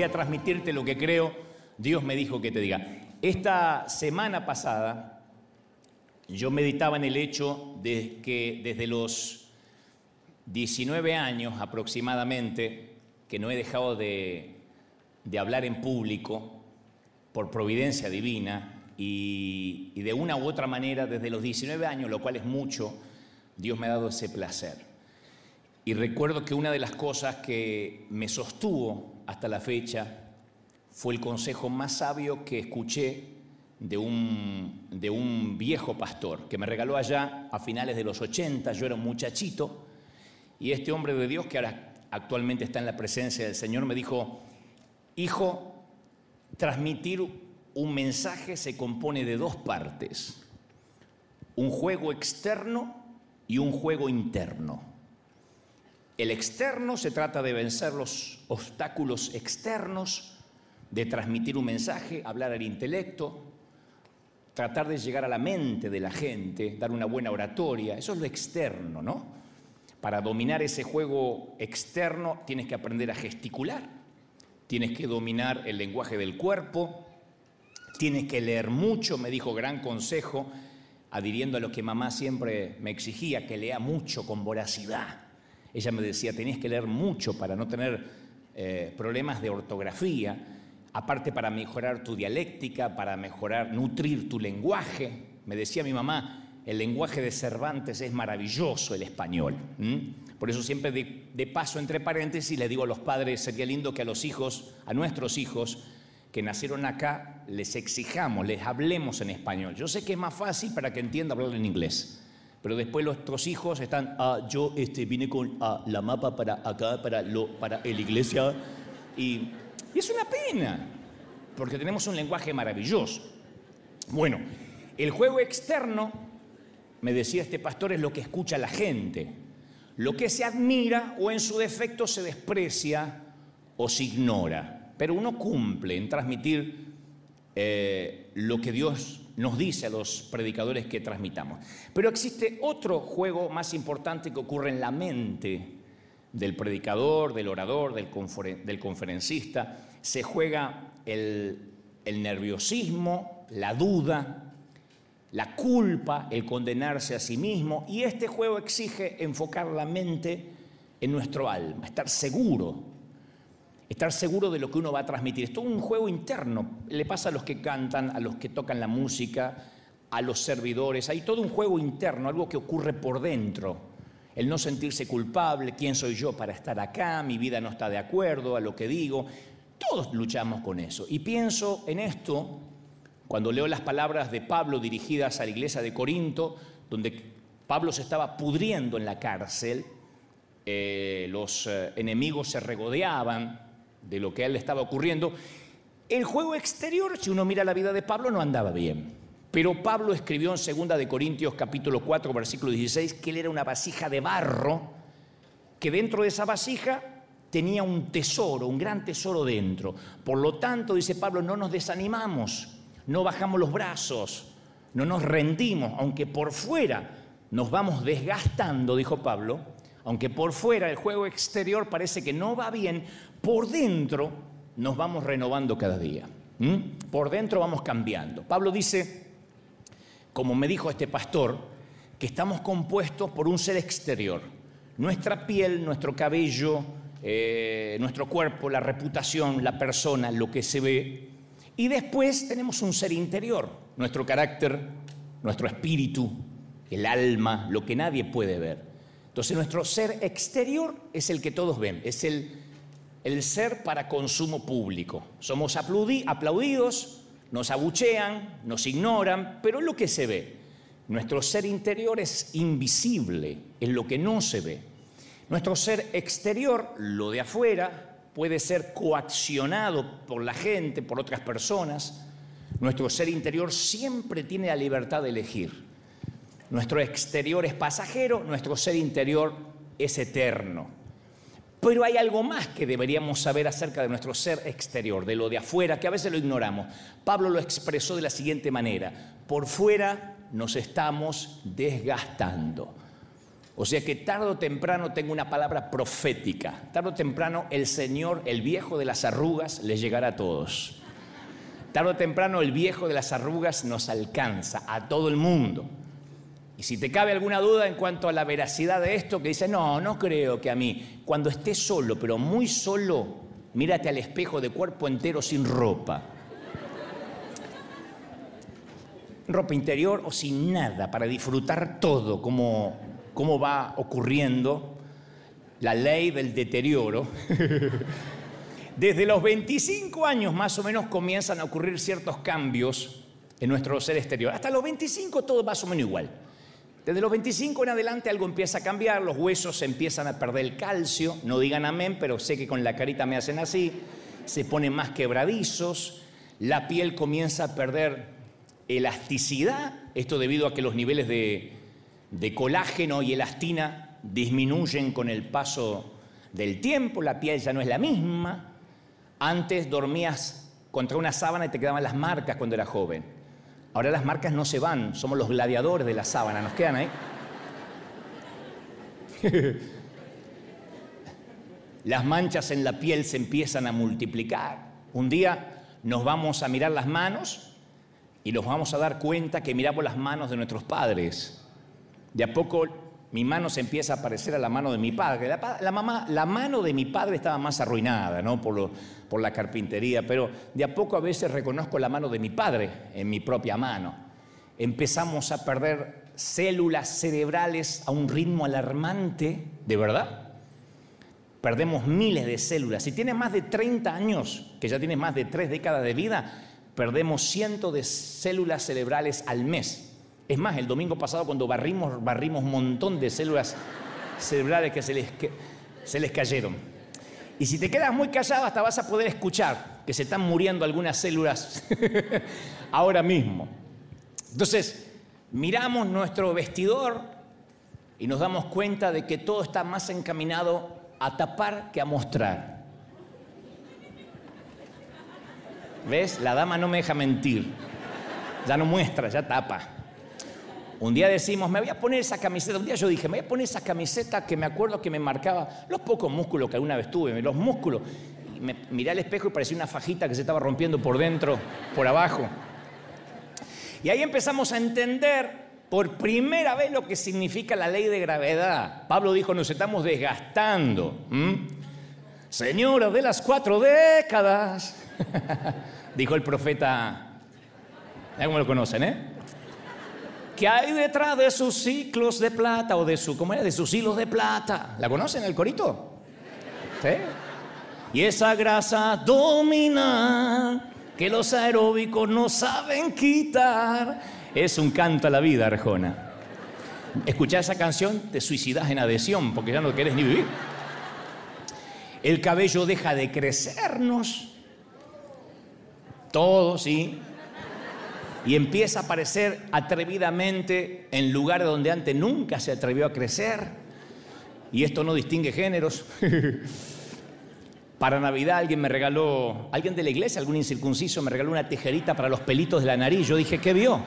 Voy a transmitirte lo que creo Dios me dijo que te diga. Esta semana pasada yo meditaba en el hecho de que desde los 19 años aproximadamente, que no he dejado de hablar en público por providencia divina, y de una u otra manera desde los 19 años, lo cual es mucho, Dios me ha dado ese placer. Y recuerdo que una de las cosas que me sostuvo hasta la fecha fue el consejo más sabio que escuché de un viejo pastor que me regaló allá a finales de los 80, yo era un muchachito, y este hombre de Dios que ahora actualmente está en la presencia del Señor me dijo: hijo, transmitir un mensaje se compone de dos partes, un juego externo y un juego interno. El externo se trata de vencer los obstáculos externos, de transmitir un mensaje, hablar al intelecto, tratar de llegar a la mente de la gente, dar una buena oratoria. Eso es lo externo, ¿no? Para dominar ese juego externo tienes que aprender a gesticular, tienes que dominar el lenguaje del cuerpo, tienes que leer mucho, me dijo, gran consejo, adhiriendo a lo que mamá siempre me exigía, que lea mucho con voracidad. Ella me decía, tenés que leer mucho para no tener problemas de ortografía, aparte para mejorar tu dialéctica, para mejorar, nutrir tu lenguaje. Me decía mi mamá, el lenguaje de Cervantes es maravilloso, el español. Por eso siempre de paso, entre paréntesis, le digo a los padres, sería lindo que a los hijos, a nuestros hijos que nacieron acá, les exijamos, les hablemos en español. Yo sé que es más fácil para que entienda hablar en inglés. Pero después nuestros hijos están, yo vine con la mapa para acá, para la iglesia. Y es una pena, porque tenemos un lenguaje maravilloso. Bueno, el juego externo, me decía este pastor, es lo que escucha la gente, lo que se admira o en su defecto se desprecia o se ignora. Pero uno cumple en transmitir lo que Dios nos dice a los predicadores que transmitamos. Pero existe otro juego más importante que ocurre en la mente del predicador, del orador, del conferencista. Se juega el nerviosismo, la duda, la culpa, el condenarse a sí mismo, y este juego exige enfocar la mente en nuestro alma, estar seguro de lo que uno va a transmitir. Es todo un juego interno. Le pasa a los que cantan, a los que tocan la música, a los servidores. Hay todo un juego interno, algo que ocurre por dentro. El no sentirse culpable, quién soy yo para estar acá, mi vida no está de acuerdo a lo que digo. Todos luchamos con eso. Y pienso en esto cuando leo las palabras de Pablo dirigidas a la iglesia de Corinto, donde Pablo se estaba pudriendo en la cárcel. Los enemigos se regodeaban de lo que a él le estaba ocurriendo. El juego exterior, si uno mira la vida de Pablo, no andaba bien. Pero Pablo escribió en 2 de Corintios capítulo 4, versículo 16, que él era una vasija de barro, que dentro de esa vasija tenía un tesoro, un gran tesoro dentro. Por lo tanto, dice Pablo, no nos desanimamos, no bajamos los brazos, no nos rendimos, aunque por fuera nos vamos desgastando, dijo Pablo, aunque por fuera el juego exterior parece que no va bien, por dentro nos vamos renovando cada día. Por dentro vamos cambiando. Pablo dice, como me dijo este pastor, que estamos compuestos por un ser exterior. Nuestra piel, nuestro cabello, nuestro cuerpo, la reputación, la persona, lo que se ve. Y después tenemos un ser interior, nuestro carácter, nuestro espíritu, el alma, lo que nadie puede ver. Entonces nuestro ser exterior es el que todos ven, es el ser para consumo público. Somos aplaudidos, nos abuchean, nos ignoran, pero es lo que se ve. Nuestro ser interior es invisible, es lo que no se ve. Nuestro ser exterior, lo de afuera, puede ser coaccionado por la gente, por otras personas. Nuestro ser interior siempre tiene la libertad de elegir. Nuestro exterior es pasajero, nuestro ser interior es eterno. Pero hay algo más que deberíamos saber acerca de nuestro ser exterior, de lo de afuera, que a veces lo ignoramos. Pablo lo expresó de la siguiente manera: por fuera nos estamos desgastando. O sea que tarde o temprano, tengo una palabra profética, tarde o temprano el Señor, el viejo de las arrugas, les llegará a todos. Tarde o temprano el viejo de las arrugas nos alcanza a todo el mundo. Y si te cabe alguna duda en cuanto a la veracidad de esto, que dices, no, no creo que a mí, cuando estés solo, pero muy solo, mírate al espejo de cuerpo entero sin ropa. Ropa interior o sin nada, para disfrutar todo, cómo va ocurriendo la ley del deterioro. Desde los 25 años más o menos comienzan a ocurrir ciertos cambios en nuestro ser exterior. Hasta los 25 todo más o menos igual. Desde los 25 en adelante algo empieza a cambiar, los huesos empiezan a perder el calcio, no digan amén, pero sé que con la carita me hacen así, se ponen más quebradizos, la piel comienza a perder elasticidad, esto debido a que los niveles de colágeno y elastina disminuyen con el paso del tiempo, la piel ya no es la misma. Antes dormías contra una sábana y te quedaban las marcas cuando eras joven. Ahora las marcas no se van, somos los gladiadores de la sábana, nos quedan ahí. Las manchas en la piel se empiezan a multiplicar. Un día nos vamos a mirar las manos y nos vamos a dar cuenta que miramos las manos de nuestros padres. De a poco mi mano se empieza a parecer a la mano de mi padre. La mano de mi padre estaba más arruinada, ¿no? Por la carpintería, pero de a poco a veces reconozco la mano de mi padre en mi propia mano. Empezamos a perder células cerebrales a un ritmo alarmante, ¿de verdad? Perdemos miles de células. Si tienes más de 30 años, que ya tienes más de 3 décadas de vida, perdemos cientos de células cerebrales al mes. Es más, el domingo pasado cuando barrimos un montón de células cerebrales que se les cayeron. Y si te quedas muy callado hasta vas a poder escuchar que se están muriendo algunas células ahora mismo. Entonces, miramos nuestro vestidor y nos damos cuenta de que todo está más encaminado a tapar que a mostrar. ¿Ves? La dama no me deja mentir. Ya no muestra, ya tapa. Un día decimos, me voy a poner esa camiseta. Un día yo dije, me voy a poner esa camiseta que me acuerdo que me marcaba los pocos músculos que alguna vez tuve, los músculos. Me miré al espejo y parecía una fajita que se estaba rompiendo por dentro, por abajo. Y ahí empezamos a entender por primera vez lo que significa la ley de gravedad. Pablo dijo, nos estamos desgastando. Señora de las 4 décadas, dijo el profeta, ¿cómo lo conocen, que hay detrás de sus ciclos de plata o de sus hilos de plata? ¿La conocen el corito? ¿Sí? Y esa grasa abdominal que los aeróbicos no saben quitar. Es un canto a la vida, Arjona. Escuchá esa canción, te suicidas en adhesión porque ya no querés ni vivir. El cabello deja de crecernos. Todo, sí. Y empieza a aparecer atrevidamente en lugares donde antes nunca se atrevió a crecer. Y esto no distingue géneros. Para Navidad alguien de la iglesia, algún incircunciso, me regaló una tijerita para los pelitos de la nariz. Yo dije, ¿qué vio?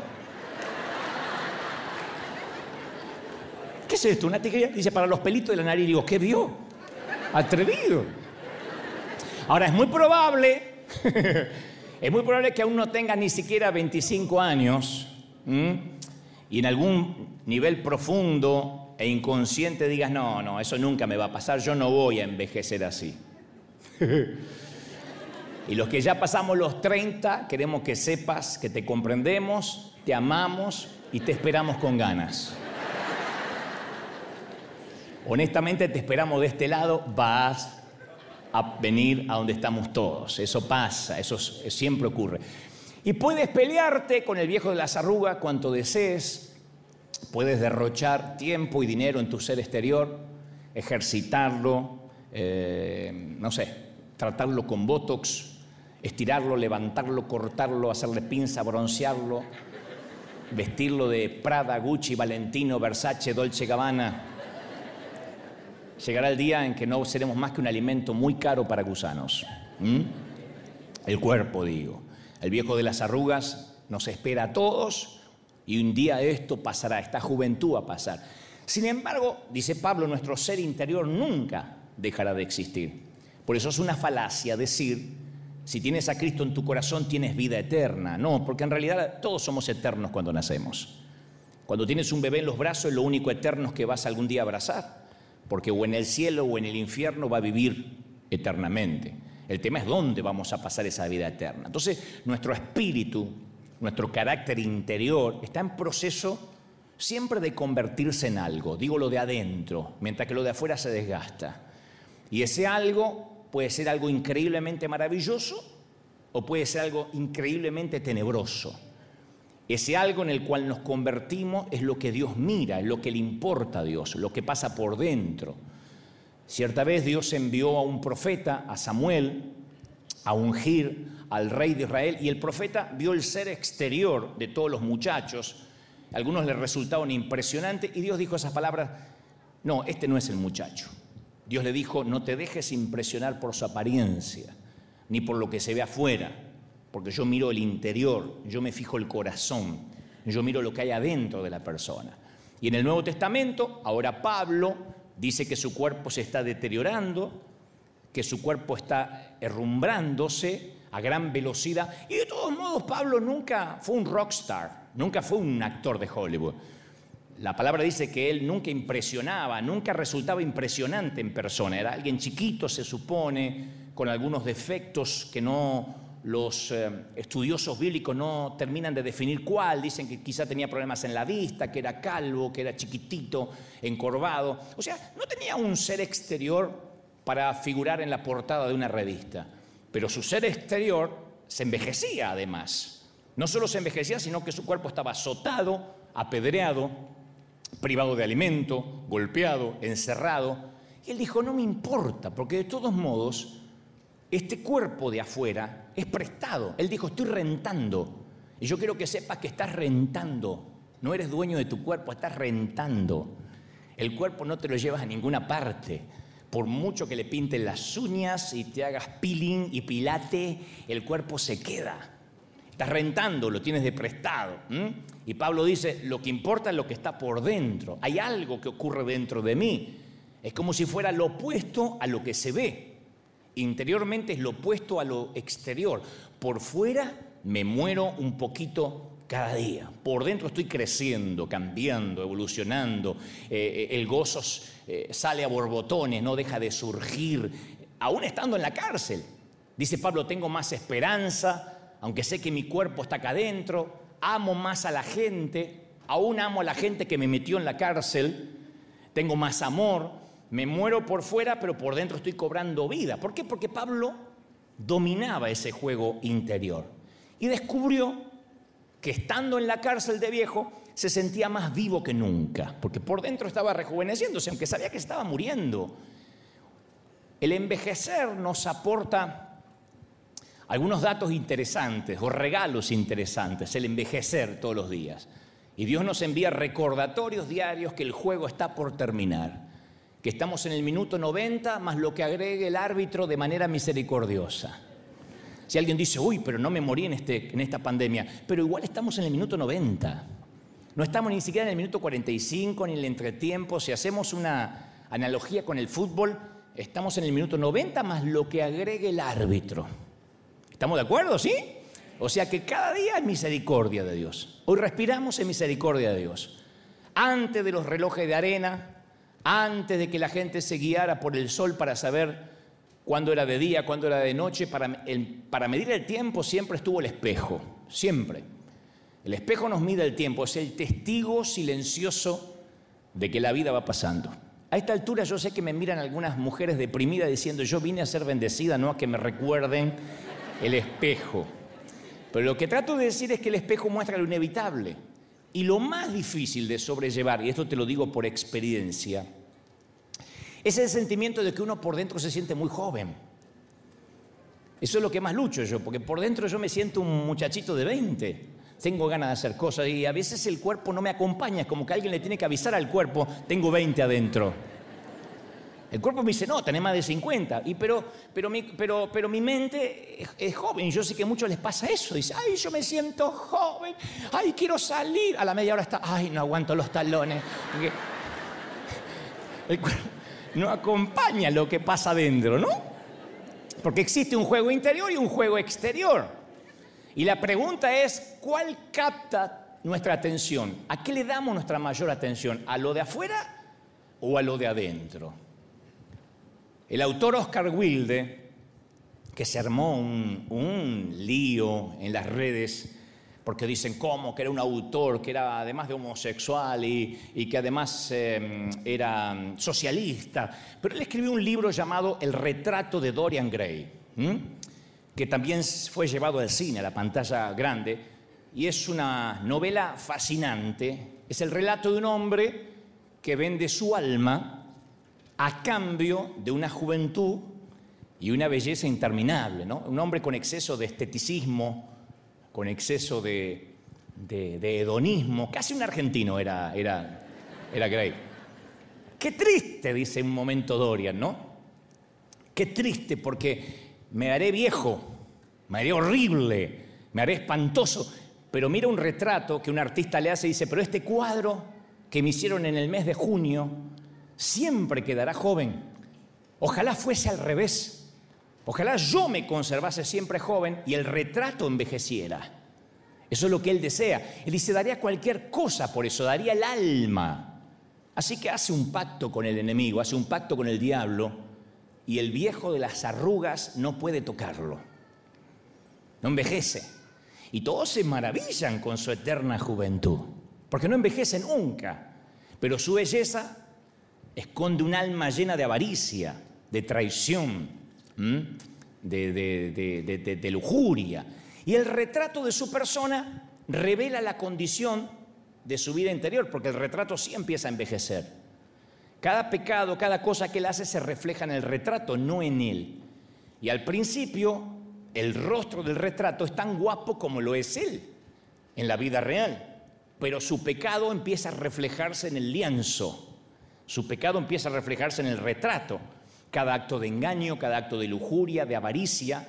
¿Qué es esto? Una tijerita. Dice, para los pelitos de la nariz. Digo, ¿qué vio? Atrevido. Ahora, es muy probable que aún no tengas ni siquiera 25 años y en algún nivel profundo e inconsciente digas, no, eso nunca me va a pasar, yo no voy a envejecer así. Y los que ya pasamos los 30, queremos que sepas que te comprendemos, te amamos y te esperamos con ganas. Honestamente, te esperamos de este lado, vas a venir a donde estamos todos. Eso pasa, eso siempre ocurre. Y puedes pelearte con el viejo de las arrugas cuanto desees, puedes derrochar tiempo y dinero en tu ser exterior, ejercitarlo, tratarlo con botox, estirarlo, levantarlo, cortarlo, hacerle pinza, broncearlo, vestirlo de Prada, Gucci, Valentino, Versace, Dolce Gabbana. Llegará el día en que no seremos más que un alimento muy caro para gusanos. El cuerpo, digo. El viejo de las arrugas nos espera a todos y un día esto pasará, esta juventud va a pasar. Sin embargo, dice Pablo, nuestro ser interior nunca dejará de existir. Por eso es una falacia decir, si tienes a Cristo en tu corazón tienes vida eterna. No, porque en realidad todos somos eternos cuando nacemos. Cuando tienes un bebé en los brazos es lo único eterno es que vas algún día a abrazar, porque o en el cielo o en el infierno va a vivir eternamente. El tema es dónde vamos a pasar esa vida eterna. Entonces, nuestro espíritu, nuestro carácter interior está en proceso siempre de convertirse en algo. Digo lo de adentro, mientras que lo de afuera se desgasta. Y ese algo puede ser algo increíblemente maravilloso o puede ser algo increíblemente tenebroso. Ese algo en el cual nos convertimos es lo que Dios mira, es lo que le importa a Dios, lo que pasa por dentro. Cierta vez Dios envió a un profeta, a Samuel, a ungir al rey de Israel, y el profeta vio el ser exterior de todos los muchachos. A algunos les resultaron impresionantes y Dios dijo esas palabras, no, este no es el muchacho. Dios le dijo, no te dejes impresionar por su apariencia, ni por lo que se ve afuera. Porque yo miro el interior, yo me fijo el corazón, yo miro lo que hay adentro de la persona. Y en el Nuevo Testamento, ahora Pablo dice que su cuerpo se está deteriorando, que su cuerpo está herrumbrándose a gran velocidad. Y de todos modos, Pablo nunca fue un rockstar, nunca fue un actor de Hollywood. La palabra dice que él nunca impresionaba, nunca resultaba impresionante en persona. Era alguien chiquito, se supone, con algunos defectos que no... Los estudiosos bíblicos no terminan de definir cuál, dicen que quizá tenía problemas en la vista, que era calvo, que era chiquitito, encorvado. O sea, no tenía un ser exterior para figurar en la portada de una revista. Pero su ser exterior se envejecía además. No solo se envejecía, sino que su cuerpo estaba azotado, apedreado, privado de alimento, golpeado, encerrado. Y él dijo, no me importa, porque de todos modos... Este cuerpo de afuera es prestado. Él dijo, estoy rentando. Y yo quiero que sepas que estás rentando. No eres dueño de tu cuerpo, estás rentando. El cuerpo no te lo llevas a ninguna parte. Por mucho que le pinten las uñas y te hagas peeling y pilate, el cuerpo se queda. Estás rentando, lo tienes de prestado. Y Pablo dice, lo que importa es lo que está por dentro. Hay algo que ocurre dentro de mí. Es como si fuera lo opuesto a lo que se ve. Interiormente es lo opuesto a lo exterior. Por fuera me muero un poquito cada día. Por dentro estoy creciendo, cambiando, evolucionando. El gozo sale a borbotones, no deja de surgir. Aún estando en la cárcel. Dice Pablo, tengo más esperanza, aunque sé que mi cuerpo está acá adentro. Amo más a la gente. Aún amo a la gente que me metió en la cárcel. Tengo más amor. Me muero por fuera, pero por dentro estoy cobrando vida. ¿Por qué? Porque Pablo dominaba ese juego interior. Y descubrió que estando en la cárcel de viejo, se sentía más vivo que nunca. Porque por dentro estaba rejuveneciéndose, aunque sabía que estaba muriendo. El envejecer nos aporta algunos datos interesantes o regalos interesantes. El envejecer todos los días. Y Dios nos envía recordatorios diarios que el juego está por terminar. Que estamos en el minuto 90 más lo que agregue el árbitro de manera misericordiosa. Si alguien dice, uy, pero no me morí en esta pandemia, pero igual estamos en el minuto 90. No estamos ni siquiera en el minuto 45 ni en el entretiempo. Si hacemos una analogía con el fútbol, estamos en el minuto 90 más lo que agregue el árbitro. ¿Estamos de acuerdo, sí? O sea que cada día es misericordia de Dios. Hoy respiramos en misericordia de Dios. Antes de los relojes de arena... Antes de que la gente se guiara por el sol para saber cuándo era de día, cuándo era de noche, para medir el tiempo siempre estuvo el espejo, siempre. El espejo nos mide el tiempo, es el testigo silencioso de que la vida va pasando. A esta altura yo sé que me miran algunas mujeres deprimidas diciendo yo vine a ser bendecida, no a que me recuerden el espejo. Pero lo que trato de decir es que el espejo muestra lo inevitable. Y lo más difícil de sobrellevar, y esto te lo digo por experiencia, es el sentimiento de que uno por dentro se siente muy joven. Eso es lo que más lucho yo, porque por dentro yo me siento un muchachito de 20. Tengo ganas de hacer cosas y a veces el cuerpo no me acompaña. Es como que alguien le tiene que avisar al cuerpo, tengo 20 adentro. El cuerpo me dice, no, tenés más de 50. Pero mi mente es joven. Yo sé que a muchos les pasa eso. Dice, ay, yo me siento joven. Ay, quiero salir. A la media hora está, ay, no aguanto los talones. El cuerpo no acompaña lo que pasa adentro, ¿no? Porque existe un juego interior y un juego exterior. Y la pregunta es, ¿cuál capta nuestra atención? ¿A qué le damos nuestra mayor atención? ¿A lo de afuera o a lo de adentro? El autor Oscar Wilde, que se armó un lío en las redes porque dicen cómo, que era un autor, que era además de homosexual y que además era socialista. Pero él escribió un libro llamado El retrato de Dorian Gray, que también fue llevado al cine, a la pantalla grande, y es una novela fascinante. Es el relato de un hombre que vende su alma a cambio de una juventud y una belleza interminable, ¿no? Un hombre con exceso de esteticismo, con exceso de hedonismo. Casi un argentino era Gray. Qué triste, dice en un momento Dorian, ¿no? Qué triste, porque me haré viejo, me haré horrible, me haré espantoso. Pero mira un retrato que un artista le hace y dice, pero este cuadro que me hicieron en el mes de junio siempre quedará joven. Ojalá fuese al revés. Ojalá yo me conservase siempre joven y el retrato envejeciera. Eso es lo que él desea. Él dice, daría cualquier cosa por eso, daría el alma. Así que hace un pacto con el enemigo, hace un pacto con el diablo, y el viejo de las arrugas no puede tocarlo. No envejece. Y todos se maravillan con su eterna juventud, porque no envejece nunca. Pero su belleza esconde un alma llena de avaricia, de traición, de lujuria. Y el retrato de su persona revela la condición de su vida interior, porque el retrato sí empieza a envejecer. Cada pecado, cada cosa que él hace se refleja en el retrato, no en él. Y al principio el rostro del retrato es tan guapo como lo es él en la vida real, pero su pecado empieza a reflejarse en el lienzo, su pecado empieza a reflejarse en el retrato. Cada acto de engaño, cada acto de lujuria, de avaricia,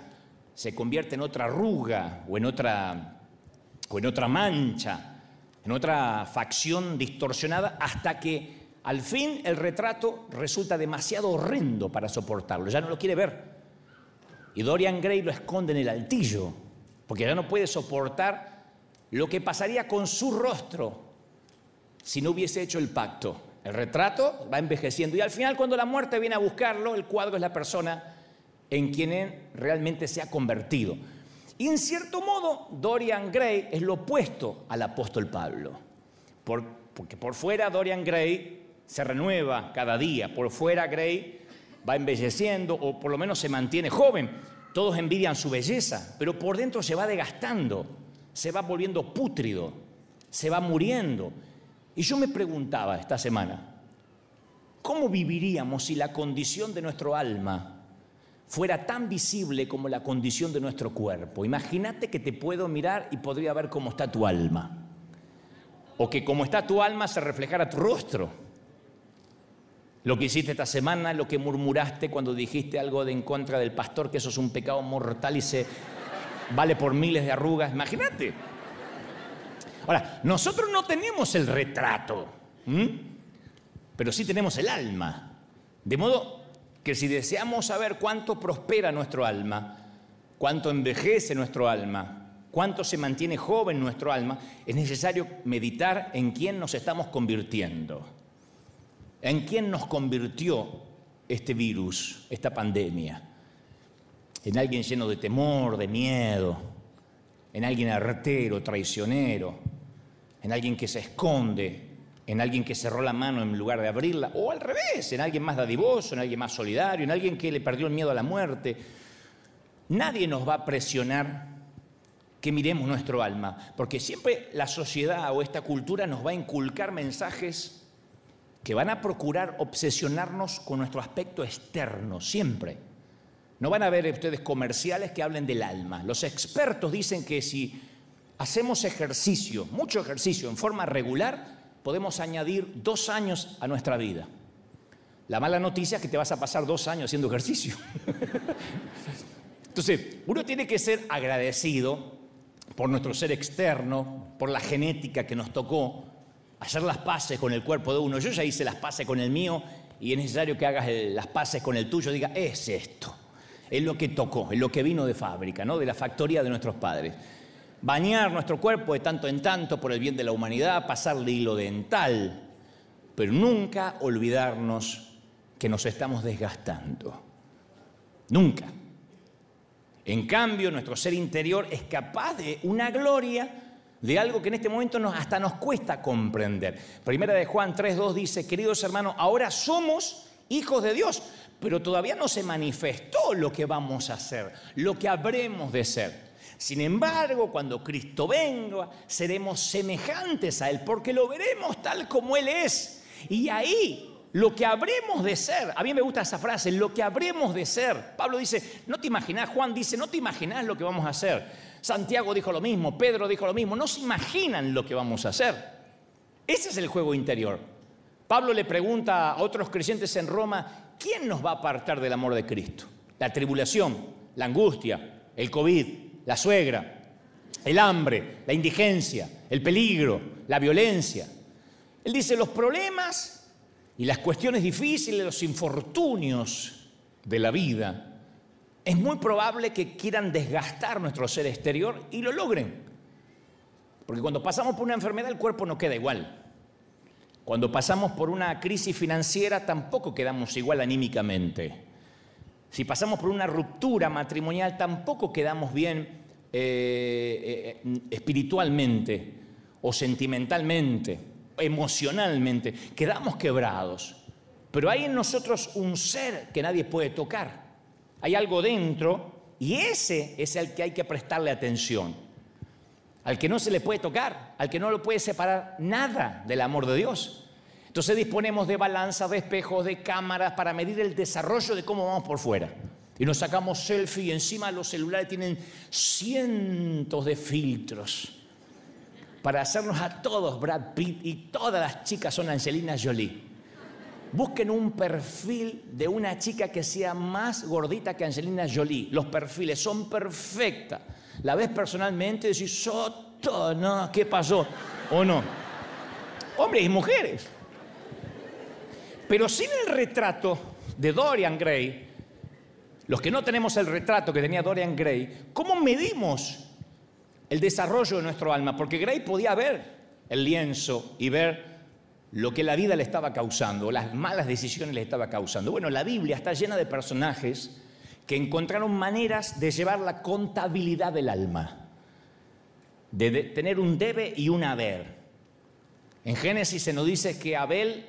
se convierte en otra arruga o en otra mancha, en otra facción distorsionada, hasta que al fin el retrato resulta demasiado horrendo para soportarlo. Ya no lo quiere ver. Y Dorian Gray lo esconde en el altillo, porque ya no puede soportar lo que pasaría con su rostro si no hubiese hecho el pacto. El retrato va envejeciendo y al final, cuando la muerte viene a buscarlo, el cuadro es la persona en quien realmente se ha convertido. Y en cierto modo, Dorian Gray es lo opuesto al apóstol Pablo. Porque por fuera Dorian Gray se renueva cada día, por fuera Gray va envejeciendo o por lo menos se mantiene joven. Todos envidian su belleza, pero por dentro se va desgastando, se va volviendo pútrido, se va muriendo. Y yo me preguntaba esta semana, ¿cómo viviríamos si la condición de nuestro alma fuera tan visible como la condición de nuestro cuerpo? Imagínate que te puedo mirar y podría ver cómo está tu alma. O que como está tu alma se reflejara tu rostro. Lo que hiciste esta semana, lo que murmuraste cuando dijiste algo en contra del pastor, que eso es un pecado mortal y se vale por miles de arrugas. Imagínate. Ahora, nosotros no tenemos el retrato, pero sí tenemos el alma. De modo que si deseamos saber cuánto prospera nuestro alma, cuánto envejece nuestro alma, cuánto se mantiene joven nuestro alma, es necesario meditar en quién nos estamos convirtiendo, en quién nos convirtió este virus, esta pandemia, en alguien lleno de temor, de miedo, en alguien artero, traicionero, en alguien que se esconde, en alguien que cerró la mano en lugar de abrirla, o al revés, en alguien más dadivoso, en alguien más solidario, en alguien que le perdió el miedo a la muerte. Nadie nos va a presionar que miremos nuestro alma, porque siempre la sociedad o esta cultura nos va a inculcar mensajes que van a procurar obsesionarnos con nuestro aspecto externo, siempre. No van a ver ustedes comerciales que hablen del alma. Los expertos dicen que si hacemos ejercicio, mucho ejercicio, en forma regular, podemos añadir 2 años a nuestra vida. La mala noticia es que te vas a pasar 2 años haciendo ejercicio. Entonces, uno tiene que ser agradecido por nuestro ser externo, por la genética que nos tocó, hacer las paces con el cuerpo de uno. Yo ya hice las paces con el mío y es necesario que hagas las paces con el tuyo, diga, es esto, es lo que tocó, es lo que vino de fábrica, ¿no? De la factoría de nuestros padres. Bañar nuestro cuerpo de tanto en tanto por el bien de la humanidad, pasarle hilo dental, pero nunca olvidarnos que nos estamos desgastando. Nunca. En cambio, nuestro ser interior es capaz de una gloria, de algo que en este momento hasta nos cuesta comprender. Primera de Juan 3:2 dice, queridos hermanos, ahora somos hijos de Dios, pero todavía no se manifestó lo que vamos a ser, lo que habremos de ser. Sin embargo, cuando Cristo venga, seremos semejantes a Él, porque lo veremos tal como Él es. Y ahí, lo que habremos de ser, a mí me gusta esa frase, lo que habremos de ser. Pablo dice, no te imaginás, Juan dice, no te imaginás lo que vamos a hacer. Santiago dijo lo mismo, Pedro dijo lo mismo, no se imaginan lo que vamos a hacer. Ese es el juego interior. Pablo le pregunta a otros creyentes en Roma, ¿quién nos va a apartar del amor de Cristo? La tribulación, la angustia, el COVID, la suegra, el hambre, la indigencia, el peligro, la violencia. Él dice, los problemas y las cuestiones difíciles, los infortunios de la vida, es muy probable que quieran desgastar nuestro ser exterior y lo logren. Porque cuando pasamos por una enfermedad, el cuerpo no queda igual. Cuando pasamos por una crisis financiera, tampoco quedamos igual anímicamente. Si pasamos por una ruptura matrimonial, tampoco quedamos bien espiritualmente o sentimentalmente, emocionalmente, quedamos quebrados. Pero hay en nosotros un ser que nadie puede tocar. Hay algo dentro y ese es el que hay que prestarle atención. Al que no se le puede tocar, al que no lo puede separar nada del amor de Dios. Entonces disponemos de balanzas, de espejos, de cámaras para medir el desarrollo de cómo vamos por fuera. Y nos sacamos selfie y encima los celulares tienen cientos de filtros para hacernos a todos Brad Pitt y todas las chicas son Angelina Jolie. Busquen un perfil de una chica que sea más gordita que Angelina Jolie. Los perfiles son perfectas. La ves personalmente y decís, Soto, no, ¿qué pasó? ¿O no? Hombres y mujeres. Pero sin el retrato de Dorian Gray, los que no tenemos el retrato que tenía Dorian Gray, ¿cómo medimos el desarrollo de nuestro alma? Porque Gray podía ver el lienzo y ver lo que la vida le estaba causando, las malas decisiones le estaba causando. Bueno, la Biblia está llena de personajes que encontraron maneras de llevar la contabilidad del alma, de tener un debe y un haber. En Génesis se nos dice que Abel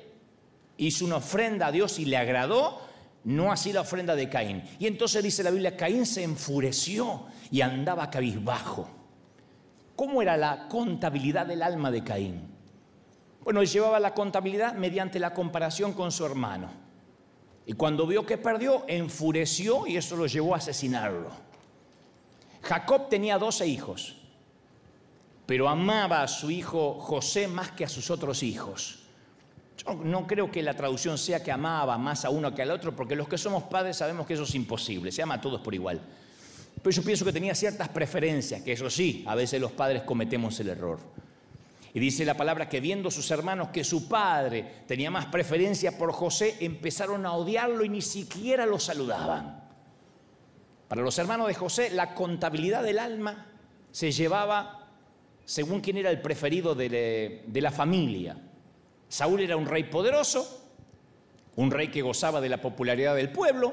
hizo una ofrenda a Dios y le agradó, no así la ofrenda de Caín. Y entonces dice la Biblia, Caín se enfureció y andaba cabizbajo. ¿Cómo era la contabilidad del alma de Caín? Bueno, él llevaba la contabilidad mediante la comparación con su hermano. Y cuando vio que perdió, enfureció y eso lo llevó a asesinarlo. Jacob tenía 12 hijos, pero amaba a su hijo José más que a sus otros hijos. Yo no creo que la traducción sea que amaba más a uno que al otro, porque los que somos padres sabemos que eso es imposible, se ama a todos por igual. Pero yo pienso que tenía ciertas preferencias, que eso sí, a veces los padres cometemos el error. Y dice la palabra que viendo sus hermanos que su padre tenía más preferencia por José, empezaron a odiarlo y ni siquiera lo saludaban. Para los hermanos de José, la contabilidad del alma se llevaba según quién era el preferido de la familia. Saúl era un rey poderoso, un rey que gozaba de la popularidad del pueblo.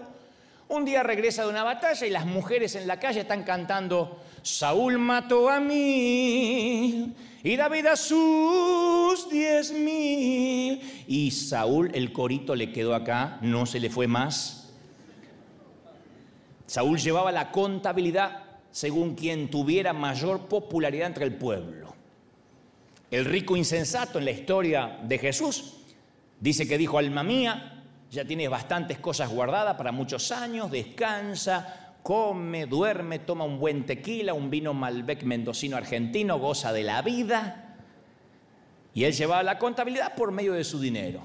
Un día regresa de una batalla y las mujeres en la calle están cantando Saúl mató a 1000 y David a sus 10.000. Y Saúl, el corito le quedó acá, no se le fue más. Saúl llevaba la contabilidad según quien tuviera mayor popularidad entre el pueblo. El rico insensato en la historia de Jesús dice que dijo, alma mía, ya tienes bastantes cosas guardadas para muchos años, descansa, come, duerme, toma un buen tequila, un vino Malbec mendocino argentino, goza de la vida. Y él llevaba la contabilidad por medio de su dinero.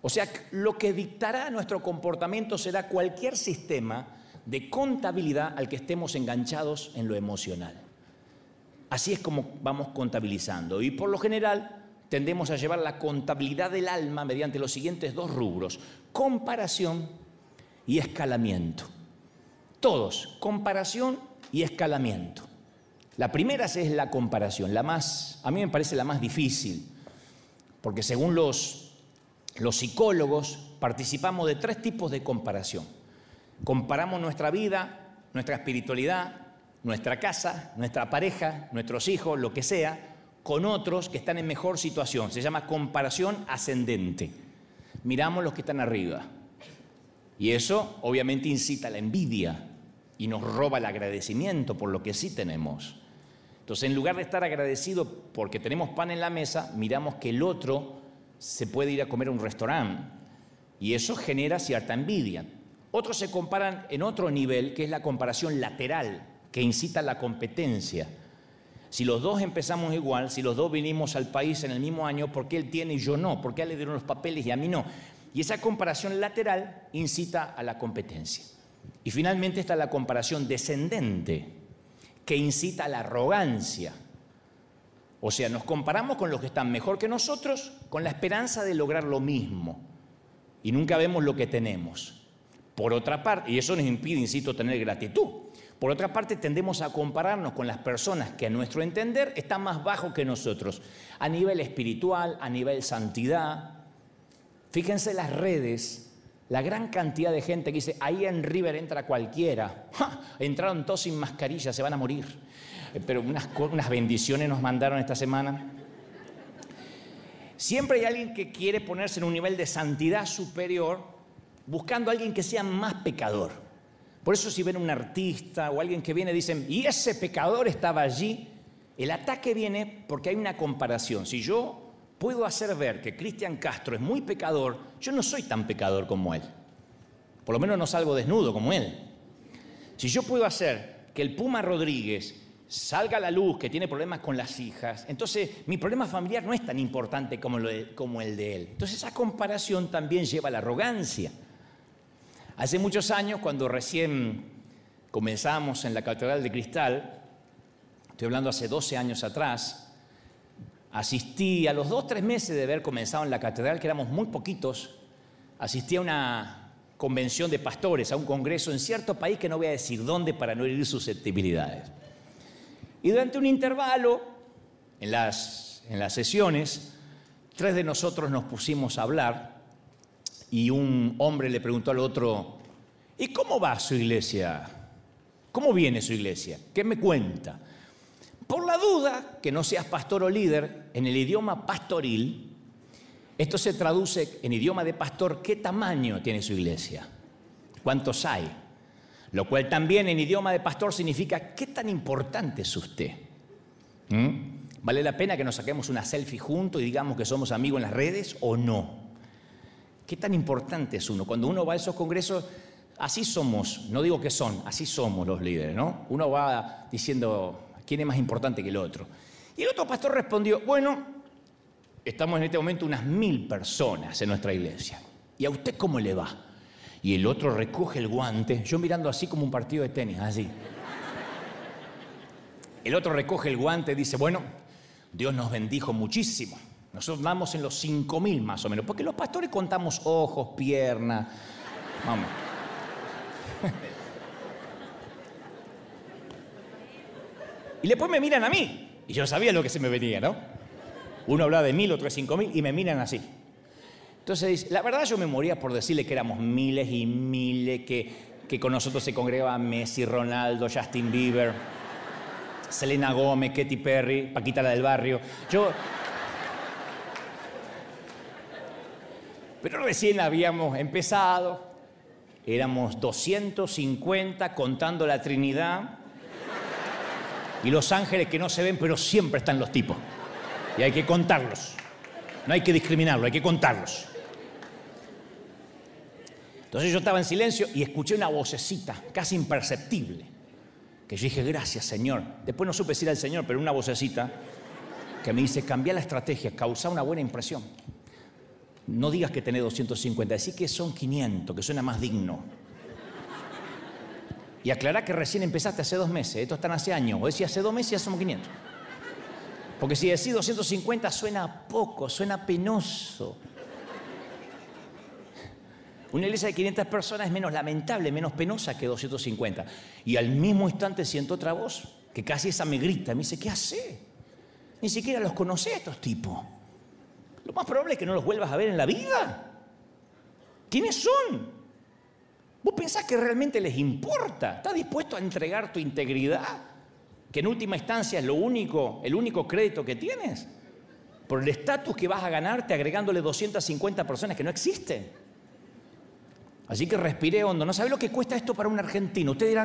O sea, lo que dictará nuestro comportamiento será cualquier sistema de contabilidad al que estemos enganchados en lo emocional. Así es como vamos contabilizando. Y por lo general tendemos a llevar la contabilidad del alma mediante los siguientes dos rubros: comparación y escalamiento. Todos, comparación y escalamiento. La primera es la comparación, la más, a mí me parece la más difícil, porque según los psicólogos participamos de tres tipos de comparación. Comparamos nuestra vida, nuestra espiritualidad, nuestra casa, nuestra pareja, nuestros hijos, lo que sea, con otros que están en mejor situación. Se llama comparación ascendente. Miramos los que están arriba. Y eso obviamente incita a la envidia y nos roba el agradecimiento por lo que sí tenemos. Entonces, en lugar de estar agradecidos porque tenemos pan en la mesa, miramos que el otro se puede ir a comer a un restaurante. Y eso genera cierta envidia. Otros se comparan en otro nivel, que es la comparación lateral, que incita a la competencia. Si los dos empezamos igual, si los dos vinimos al país en el mismo año, ¿por qué él tiene y yo no? ¿Por qué a él le dieron los papeles y a mí no? Y esa comparación lateral incita a la competencia. Y finalmente está la comparación descendente, que incita a la arrogancia. O sea, nos comparamos con los que están mejor que nosotros con la esperanza de lograr lo mismo. Y nunca vemos lo que tenemos. Por otra parte, y eso nos impide, insisto, tener gratitud. Por otra parte, tendemos a compararnos con las personas que a nuestro entender están más bajos que nosotros, a nivel espiritual, a nivel santidad. Fíjense las redes, la gran cantidad de gente que dice, ahí en River entra cualquiera. ¡Ja! Entraron todos sin mascarilla, se van a morir. Pero unas bendiciones nos mandaron esta semana. Siempre hay alguien que quiere ponerse en un nivel de santidad superior, buscando a alguien que sea más pecador. Por eso si ven un artista o alguien que viene, dicen, y ese pecador estaba allí. El ataque viene porque hay una comparación. Si yo puedo hacer ver que Cristian Castro es muy pecador, yo no soy tan pecador como él. Por lo menos no salgo desnudo como él. Si yo puedo hacer que el Puma Rodríguez salga a la luz, que tiene problemas con las hijas, entonces mi problema familiar no es tan importante como el de él. Entonces esa comparación también lleva a la arrogancia. Hace muchos años, cuando recién comenzamos en la Catedral de Cristal, estoy hablando hace 12 años atrás, asistí a los 2 o 3 meses de haber comenzado en la Catedral, que éramos muy poquitos, asistí a una convención de pastores, a un congreso en cierto país que no voy a decir dónde para no herir susceptibilidades. Y durante un intervalo, en las sesiones, 3 de nosotros nos pusimos a hablar. Y un hombre le preguntó al otro, ¿y cómo va su iglesia? ¿Cómo viene su iglesia? ¿Qué me cuenta? Por la duda, que no seas pastor o líder, en el idioma pastoril, esto se traduce en idioma de pastor, ¿qué tamaño tiene su iglesia? ¿Cuántos hay? Lo cual también en idioma de pastor significa, ¿qué tan importante es usted? ¿Vale la pena que nos saquemos una selfie juntos y digamos que somos amigos en las redes o no? ¿Qué tan importante es uno? Cuando uno va a esos congresos, así somos, no digo que son, así somos los líderes, ¿no? Uno va diciendo, ¿quién es más importante que el otro? Y el otro pastor respondió, bueno, estamos en este momento unas 1000 personas en nuestra iglesia. ¿Y a usted cómo le va? Y el otro recoge el guante, yo mirando así como un partido de tenis, así. El otro recoge el guante y dice, bueno, Dios nos bendijo muchísimo. Nosotros vamos en los 5000 más o menos, porque los pastores contamos ojos, piernas. Vamos. Y después me miran a mí. Y yo sabía lo que se me venía, ¿no? Uno hablaba de 1000, otro de 5000 y me miran así. Entonces, la verdad yo me moría por decirle que éramos miles y miles, que con nosotros se congregaba Messi, Ronaldo, Justin Bieber, Selena Gomez, Katy Perry, Paquita la del barrio. Pero recién habíamos empezado, éramos 250 contando la Trinidad y los ángeles que no se ven, pero siempre están los tipos. Y hay que contarlos, no hay que discriminarlos, hay que contarlos. Entonces yo estaba en silencio y escuché una vocecita casi imperceptible, que yo dije, gracias, Señor. Después no supe si era el Señor, pero una vocecita que me dice, cambiá la estrategia, causá una buena impresión. No digas que tenés 250, decí que son 500, que suena más digno. Y aclará que recién empezaste hace 2 meses, esto están hace años. O decía, hace 2 meses ya somos 500. Porque si decís 250 suena poco, suena penoso. Una iglesia de 500 personas es menos lamentable, menos penosa que 250. Y al mismo instante siento otra voz, que casi esa me grita, me dice, ¿qué hace? Ni siquiera los conocés a estos tipos. Lo más probable es que no los vuelvas a ver en la vida. ¿Quiénes son? ¿Vos pensás que realmente les importa? ¿Estás dispuesto a entregar tu integridad? Que en última instancia es lo único, el único crédito que tienes. Por el estatus que vas a ganarte agregándole 250 personas que no existen. Así que respiré hondo. ¿No sabe lo que cuesta esto para un argentino? Ustedes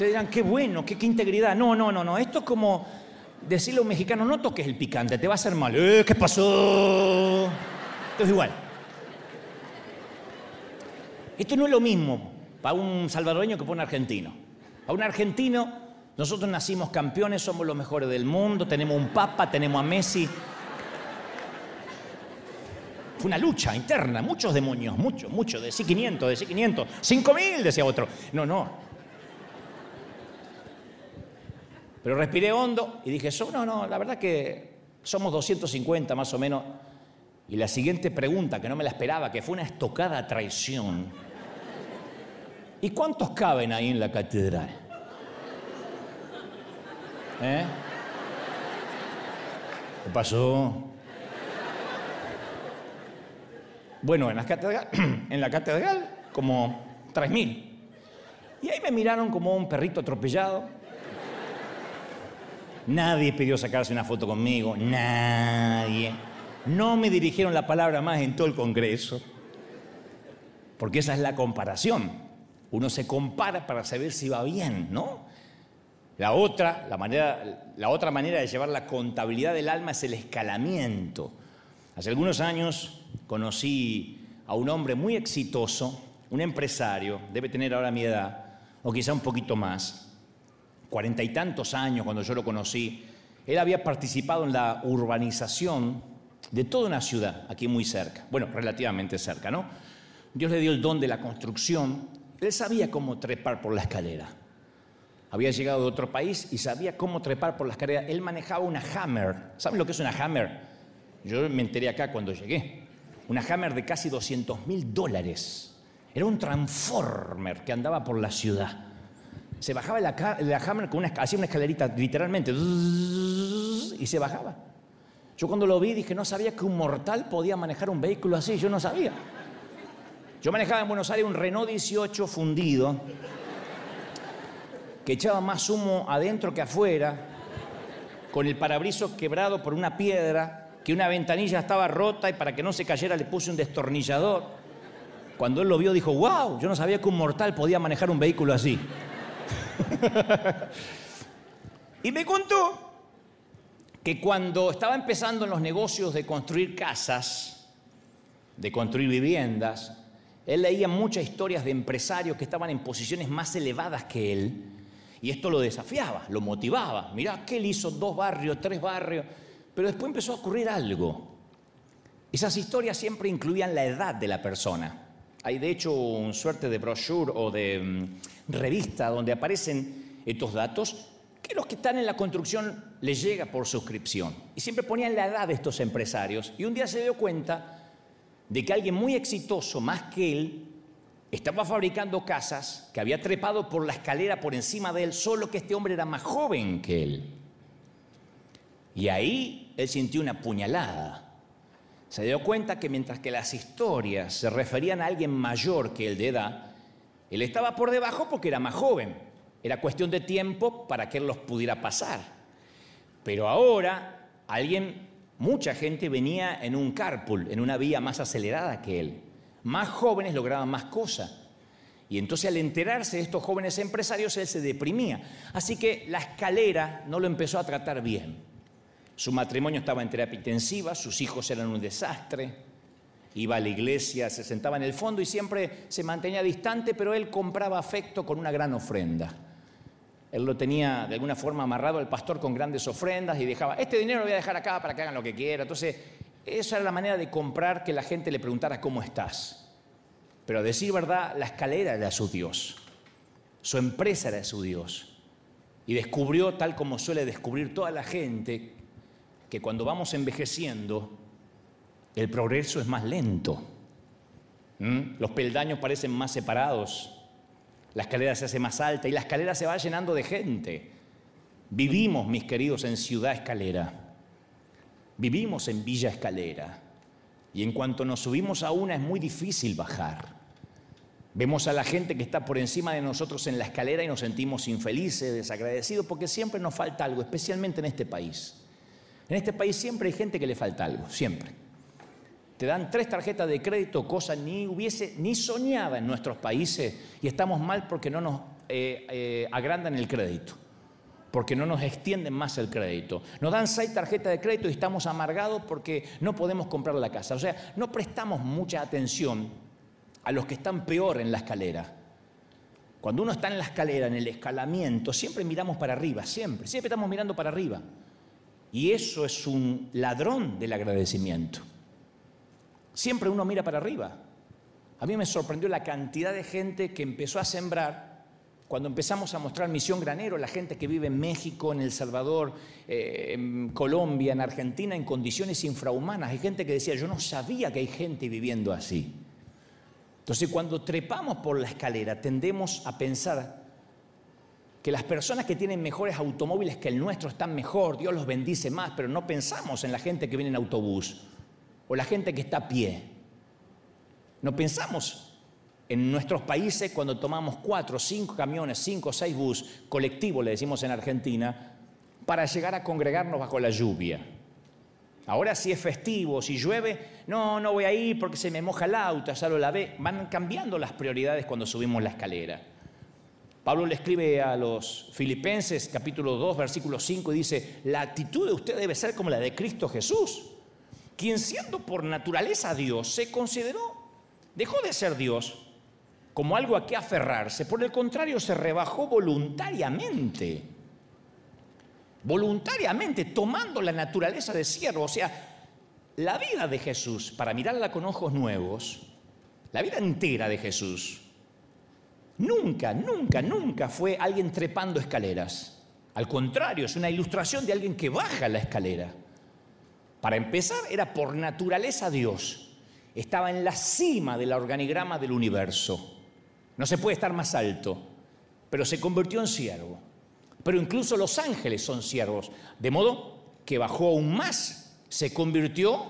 dirán, qué bueno, qué integridad. No. Esto es como decirle a un mexicano, no toques el picante, te va a hacer mal. ¿Qué pasó? Esto es igual. Esto no es lo mismo para un salvadoreño que para un argentino. A un argentino, nosotros nacimos campeones, somos los mejores del mundo, tenemos un papa, tenemos a Messi. Fue una lucha interna, muchos demonios, muchos, decía 500, decía 500, 5.000, decía otro. No. Pero respiré hondo y dije, la verdad que somos 250 más o menos. Y la siguiente pregunta, que no me la esperaba, que fue una estocada a traición. ¿Y cuántos caben ahí en la catedral? ¿Qué pasó? Bueno, en la catedral, como 3.000. Y ahí me miraron como un perrito atropellado. Nadie pidió sacarse una foto conmigo, nadie. No me dirigieron la palabra más en todo el Congreso. Porque esa es la comparación. Uno se compara para saber si va bien, ¿no? La otra manera de llevar la contabilidad del alma es el escalamiento. Hace algunos años conocí a un hombre muy exitoso, un empresario, debe tener ahora mi edad, o quizá un poquito más, 40 y tantos años cuando yo lo conocí. Él había participado en la urbanización de toda una ciudad, aquí muy cerca, bueno, relativamente cerca, ¿no? Dios le dio el don de la construcción, él sabía cómo trepar por la escalera. Había llegado de otro país y sabía cómo trepar por la escalera. Él manejaba una Hammer, ¿saben lo que es una Hammer? Yo me enteré acá cuando llegué. Una Hammer de casi $200.000. Era un transformer que andaba por la ciudad. Se bajaba la Hammer, hacía una escalerita literalmente, y se bajaba. Yo cuando lo vi dije, no sabía que un mortal podía manejar un vehículo así, yo no sabía. Yo manejaba en Buenos Aires un Renault 18 fundido, que echaba más humo adentro que afuera, con el parabrisas quebrado por una piedra, que una ventanilla estaba rota y para que no se cayera le puse un destornillador. Cuando él lo vio dijo, wow, yo no sabía que un mortal podía manejar un vehículo así. Y me contó que cuando estaba empezando en los negocios de construir casas, de construir viviendas, él leía muchas historias de empresarios que estaban en posiciones más elevadas que él, y esto lo desafiaba, lo motivaba. Mirá, que él hizo 2 barrios, 3 barrios... Pero después empezó a ocurrir algo. Esas historias siempre incluían la edad de la persona. Hay de hecho una suerte de brochure o de revista donde aparecen estos datos que los que están en la construcción les llega por suscripción. Y siempre ponían la edad de estos empresarios. Y un día se dio cuenta de que alguien muy exitoso, más que él, estaba fabricando casas, que había trepado por la escalera por encima de él, solo que este hombre era más joven que él. Y ahí él sintió una puñalada. Se dio cuenta que mientras que las historias se referían a alguien mayor que él de edad, él estaba por debajo porque era más joven. Era cuestión de tiempo para que él los pudiera pasar. Pero ahora mucha gente venía en un carpool, en una vía más acelerada que él. Más jóvenes lograban más cosas. Y entonces al enterarse de estos jóvenes empresarios, él se deprimía. Así que la escalera no lo empezó a tratar bien. Su matrimonio estaba en terapia intensiva, sus hijos eran un desastre, iba a la iglesia, se sentaba en el fondo y siempre se mantenía distante, pero él compraba afecto con una gran ofrenda. Él lo tenía de alguna forma amarrado al pastor con grandes ofrendas y dejaba, este dinero lo voy a dejar acá para que hagan lo que quieran. Entonces, esa era la manera de comprar que la gente le preguntara cómo estás. Pero a decir verdad, la escalera era su Dios, su empresa era su Dios. Y descubrió, tal como suele descubrir toda la gente, que cuando vamos envejeciendo, el progreso es más lento. Los peldaños parecen más separados, la escalera se hace más alta y la escalera se va llenando de gente. Vivimos, mis queridos, en Ciudad Escalera. Vivimos en Villa Escalera. Y en cuanto nos subimos a una, es muy difícil bajar. Vemos a la gente que está por encima de nosotros en la escalera y nos sentimos infelices, desagradecidos, porque siempre nos falta algo, especialmente en este país. En este país siempre hay gente que le falta algo, siempre. Te dan 3 tarjetas de crédito, cosa ni soñaba en nuestros países, y estamos mal porque no nos agrandan el crédito, porque no nos extienden más el crédito. Nos dan 6 tarjetas de crédito y estamos amargados porque no podemos comprar la casa. O sea, no prestamos mucha atención a los que están peor en la escalera. Cuando uno está en la escalera, en el escalamiento, siempre miramos para arriba, siempre estamos mirando para arriba. Y eso es un ladrón del agradecimiento. Siempre uno mira para arriba. A mí me sorprendió la cantidad de gente que empezó a sembrar. Cuando empezamos a mostrar Misión Granero, la gente que vive en México, en El Salvador, en Colombia, en Argentina, en condiciones infrahumanas, hay gente que decía, yo no sabía que hay gente viviendo así. Entonces, cuando trepamos por la escalera, tendemos a pensar que las personas que tienen mejores automóviles que el nuestro están mejor, Dios los bendice más, pero no pensamos en la gente que viene en autobús o la gente que está a pie. No pensamos en nuestros países cuando tomamos 4 o 5 camiones, 5 o 6 bus, colectivos, le decimos en Argentina, para llegar a congregarnos bajo la lluvia. Ahora si es festivo, si llueve, no voy a ir porque se me moja el auto, ya lo lavé. Van cambiando las prioridades cuando subimos la escalera. Pablo le escribe a los Filipenses, capítulo 2, versículo 5, y dice, la actitud de usted debe ser como la de Cristo Jesús, quien siendo por naturaleza Dios, se consideró, dejó de ser Dios, como algo a qué aferrarse. Por el contrario, se rebajó voluntariamente. Voluntariamente, tomando la naturaleza de siervo. O sea, la vida de Jesús, para mirarla con ojos nuevos, la vida entera de Jesús, nunca fue alguien trepando escaleras. Al contrario, es una ilustración de alguien que baja la escalera. Para empezar, era por naturaleza Dios. Estaba en la cima del organigrama del universo. No se puede estar más alto, pero se convirtió en siervo. Pero incluso los ángeles son siervos, de modo que bajó aún más, se convirtió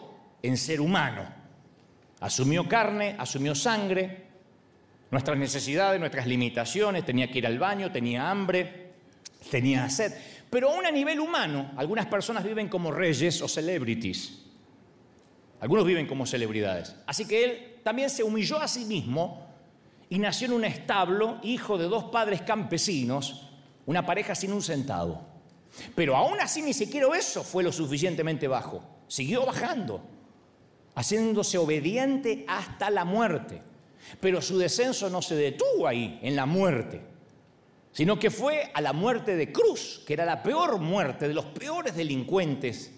en ser humano. Asumió carne, asumió sangre, nuestras necesidades, nuestras limitaciones, tenía que ir al baño, tenía hambre, tenía sed. Pero aún a nivel humano, algunas personas viven como reyes o celebrities. Algunos viven como celebridades. Así que él también se humilló a sí mismo y nació en un establo, hijo de 2 padres campesinos, una pareja sin un centavo. Pero aún así ni siquiera eso fue lo suficientemente bajo. Siguió bajando, haciéndose obediente hasta la muerte. Pero su descenso no se detuvo ahí, en la muerte, sino que fue a la muerte de cruz, que era la peor muerte de los peores delincuentes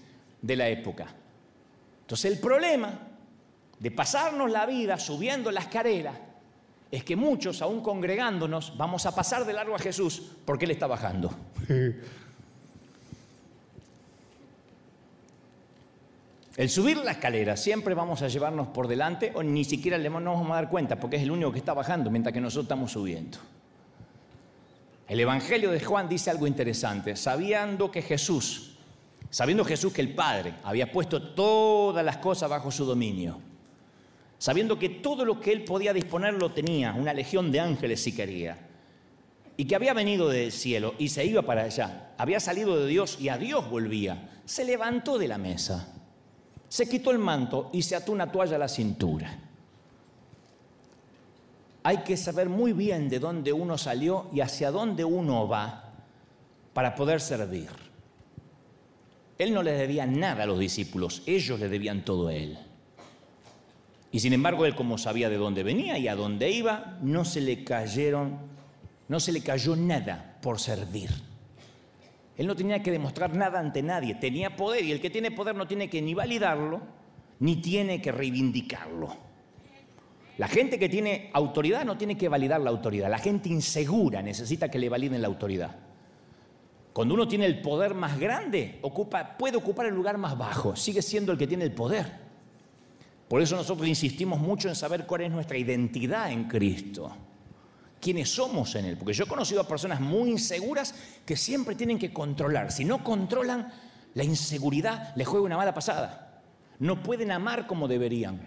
de la época. Entonces el problema de pasarnos la vida subiendo las escaleras es que muchos, aún congregándonos, vamos a pasar de largo a Jesús porque Él está bajando. El subir la escalera, siempre vamos a llevarnos por delante o ni siquiera nos vamos a dar cuenta porque es el único que está bajando mientras que nosotros estamos subiendo. El Evangelio de Juan dice algo interesante. Sabiendo Jesús que el Padre había puesto todas las cosas bajo su dominio, sabiendo que todo lo que él podía disponer lo tenía, una legión de ángeles si quería, y que había venido del cielo y se iba para allá, había salido de Dios y a Dios volvía, se levantó de la mesa, se quitó el manto y se ató una toalla a la cintura. Hay que saber muy bien de dónde uno salió y hacia dónde uno va para poder servir. Él no les debía nada a los discípulos, ellos le debían todo a él. Y sin embargo, él, como sabía de dónde venía y a dónde iba, no se le cayó nada por servir. Él no tenía que demostrar nada ante nadie, tenía poder, y el que tiene poder no tiene que ni validarlo, ni tiene que reivindicarlo. La gente que tiene autoridad no tiene que validar la autoridad, la gente insegura necesita que le validen la autoridad. Cuando uno tiene el poder más grande, puede ocupar el lugar más bajo. Sigue siendo el que tiene el poder. Por eso nosotros insistimos mucho en saber cuál es nuestra identidad en Cristo. ¿Quiénes somos en Él? Porque yo he conocido a personas muy inseguras que siempre tienen que controlar. Si no controlan, la inseguridad les juega una mala pasada. No pueden amar como deberían.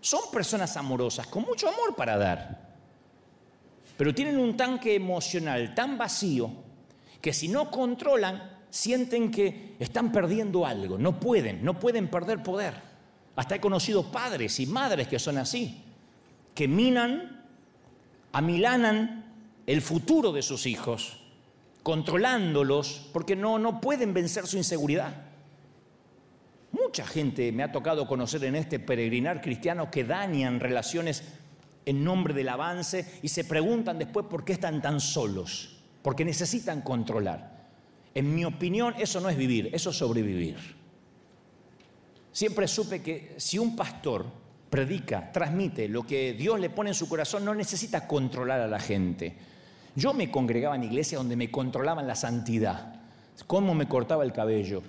Son personas amorosas, con mucho amor para dar. Pero tienen un tanque emocional tan vacío que si no controlan, sienten que están perdiendo algo. No pueden perder poder. Hasta he conocido padres y madres que son así, que amilanan el futuro de sus hijos, controlándolos, porque no pueden vencer su inseguridad. Mucha gente me ha tocado conocer en este peregrinar cristiano que dañan relaciones en nombre del avance y se preguntan después por qué están tan solos, porque necesitan controlar. En mi opinión, eso no es vivir, eso es sobrevivir. Siempre supe que si un pastor predica, transmite lo que Dios le pone en su corazón, no necesita controlar a la gente. Yo me congregaba en iglesias donde me controlaban la santidad, cómo me cortaba el cabello,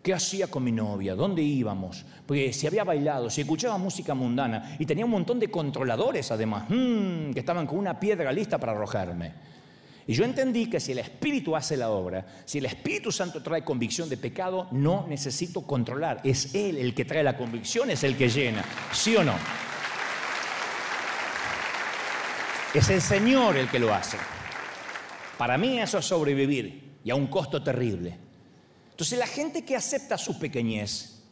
qué hacía con mi novia, dónde íbamos, porque si había bailado, si escuchaba música mundana, y tenía un montón de controladores además, que estaban con una piedra lista para arrojarme. Y yo entendí que si el Espíritu hace la obra, si el Espíritu Santo trae convicción de pecado, no necesito controlar. Es Él el que trae la convicción, es el que llena. ¿Sí o no? Es el Señor el que lo hace. Para mí eso es sobrevivir, y a un costo terrible. Entonces la gente que acepta su pequeñez,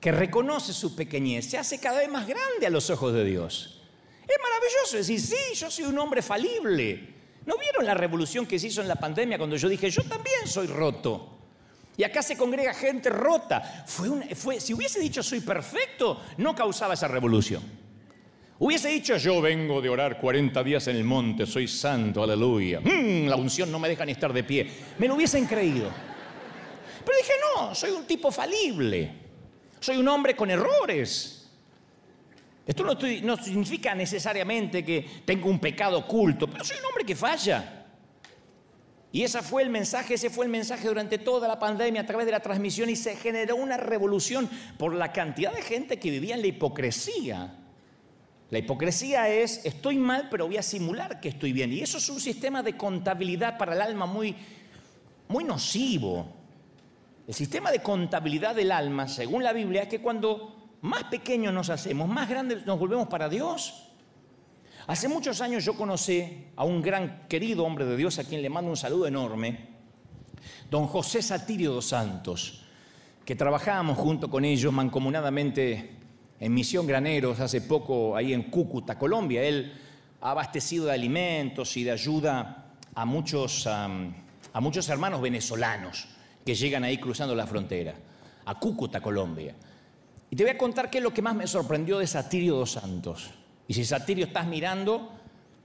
que reconoce su pequeñez, se hace cada vez más grande a los ojos de Dios. Es maravilloso decir, sí, yo soy un hombre falible. ¿No vieron la revolución que se hizo en la pandemia cuando yo dije, yo también soy roto? Y acá se congrega gente rota. Si hubiese dicho soy perfecto, no causaba esa revolución. Hubiese dicho, yo vengo de orar 40 días en el monte, soy santo, aleluya. La unción no me deja ni estar de pie. Me lo hubiesen creído. Pero dije, no, soy un tipo falible. Soy un hombre con errores. Esto no significa necesariamente que tengo un pecado oculto, pero soy un hombre que falla. Y ese fue el mensaje durante toda la pandemia a través de la transmisión, y se generó una revolución por la cantidad de gente que vivía en la hipocresía. La hipocresía es, estoy mal, pero voy a simular que estoy bien. Y eso es un sistema de contabilidad para el alma muy, muy nocivo. El sistema de contabilidad del alma, según la Biblia, es que cuando más pequeños nos hacemos, más grandes nos volvemos para Dios. Hace muchos años yo conocí a un gran querido hombre de Dios, a quien le mando un saludo enorme, don José Satirio Dos Santos, que trabajábamos junto con ellos mancomunadamente en Misión Granero hace poco, ahí en Cúcuta, Colombia. Él ha abastecido de alimentos y de ayuda a muchos hermanos venezolanos que llegan ahí cruzando la frontera, a Cúcuta, Colombia. Y te voy a contar qué es lo que más me sorprendió de Satirio Dos Santos. Y si Satirio estás mirando,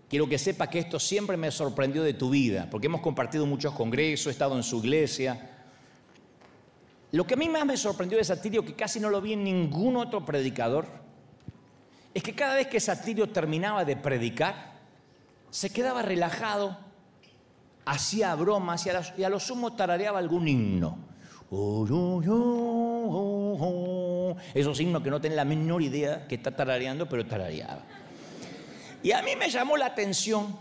quiero que sepas que esto siempre me sorprendió de tu vida, porque hemos compartido muchos congresos, he estado en su iglesia. Lo que a mí más me sorprendió de Satirio, que casi no lo vi en ningún otro predicador, es que cada vez que Satirio terminaba de predicar, se quedaba relajado, hacía bromas y a lo sumo tarareaba algún himno. Oh, oh, oh, oh, oh. Esos himnos que no tienen la menor idea que está tarareando, pero tarareaba. Y a mí me llamó la atención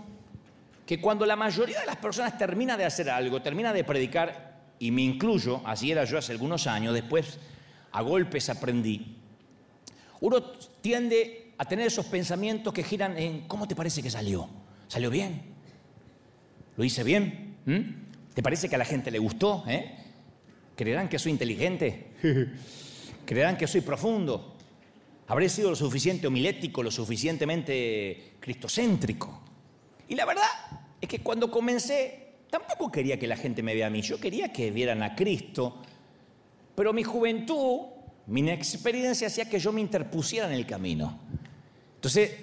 que cuando la mayoría de las personas termina de hacer algo, termina de predicar, y me incluyo, así era yo hace algunos años, después a golpes aprendí, uno tiende a tener esos pensamientos que giran en ¿cómo te parece que salió? ¿Salió bien? ¿Lo hice bien? ¿Te parece que a la gente le gustó? ¿Creerán que soy inteligente? ¿Creerán que soy profundo? ¿Habré sido lo suficiente homilético, lo suficientemente cristocéntrico? Y la verdad es que cuando comencé, tampoco quería que la gente me vea a mí. Yo quería que vieran a Cristo, pero mi juventud, mi inexperiencia hacía que yo me interpusiera en el camino. Entonces,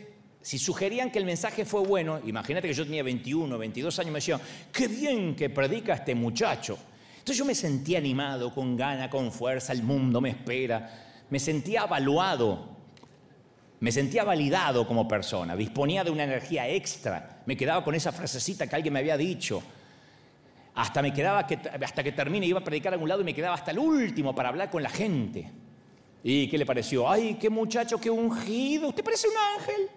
si sugerían que el mensaje fue bueno, imagínate que yo tenía 21, 22 años, me decían, qué bien que predica este muchacho. Entonces yo me sentía animado, con gana, con fuerza, el mundo me espera. Me sentía evaluado, me sentía validado como persona, disponía de una energía extra. Me quedaba con esa frasecita que alguien me había dicho. Hasta me quedaba hasta que termine, iba a predicar a algún lado y me quedaba hasta el último para hablar con la gente. ¿Y qué le pareció? ¡Ay, qué muchacho, qué ungido! Usted parece un ángel.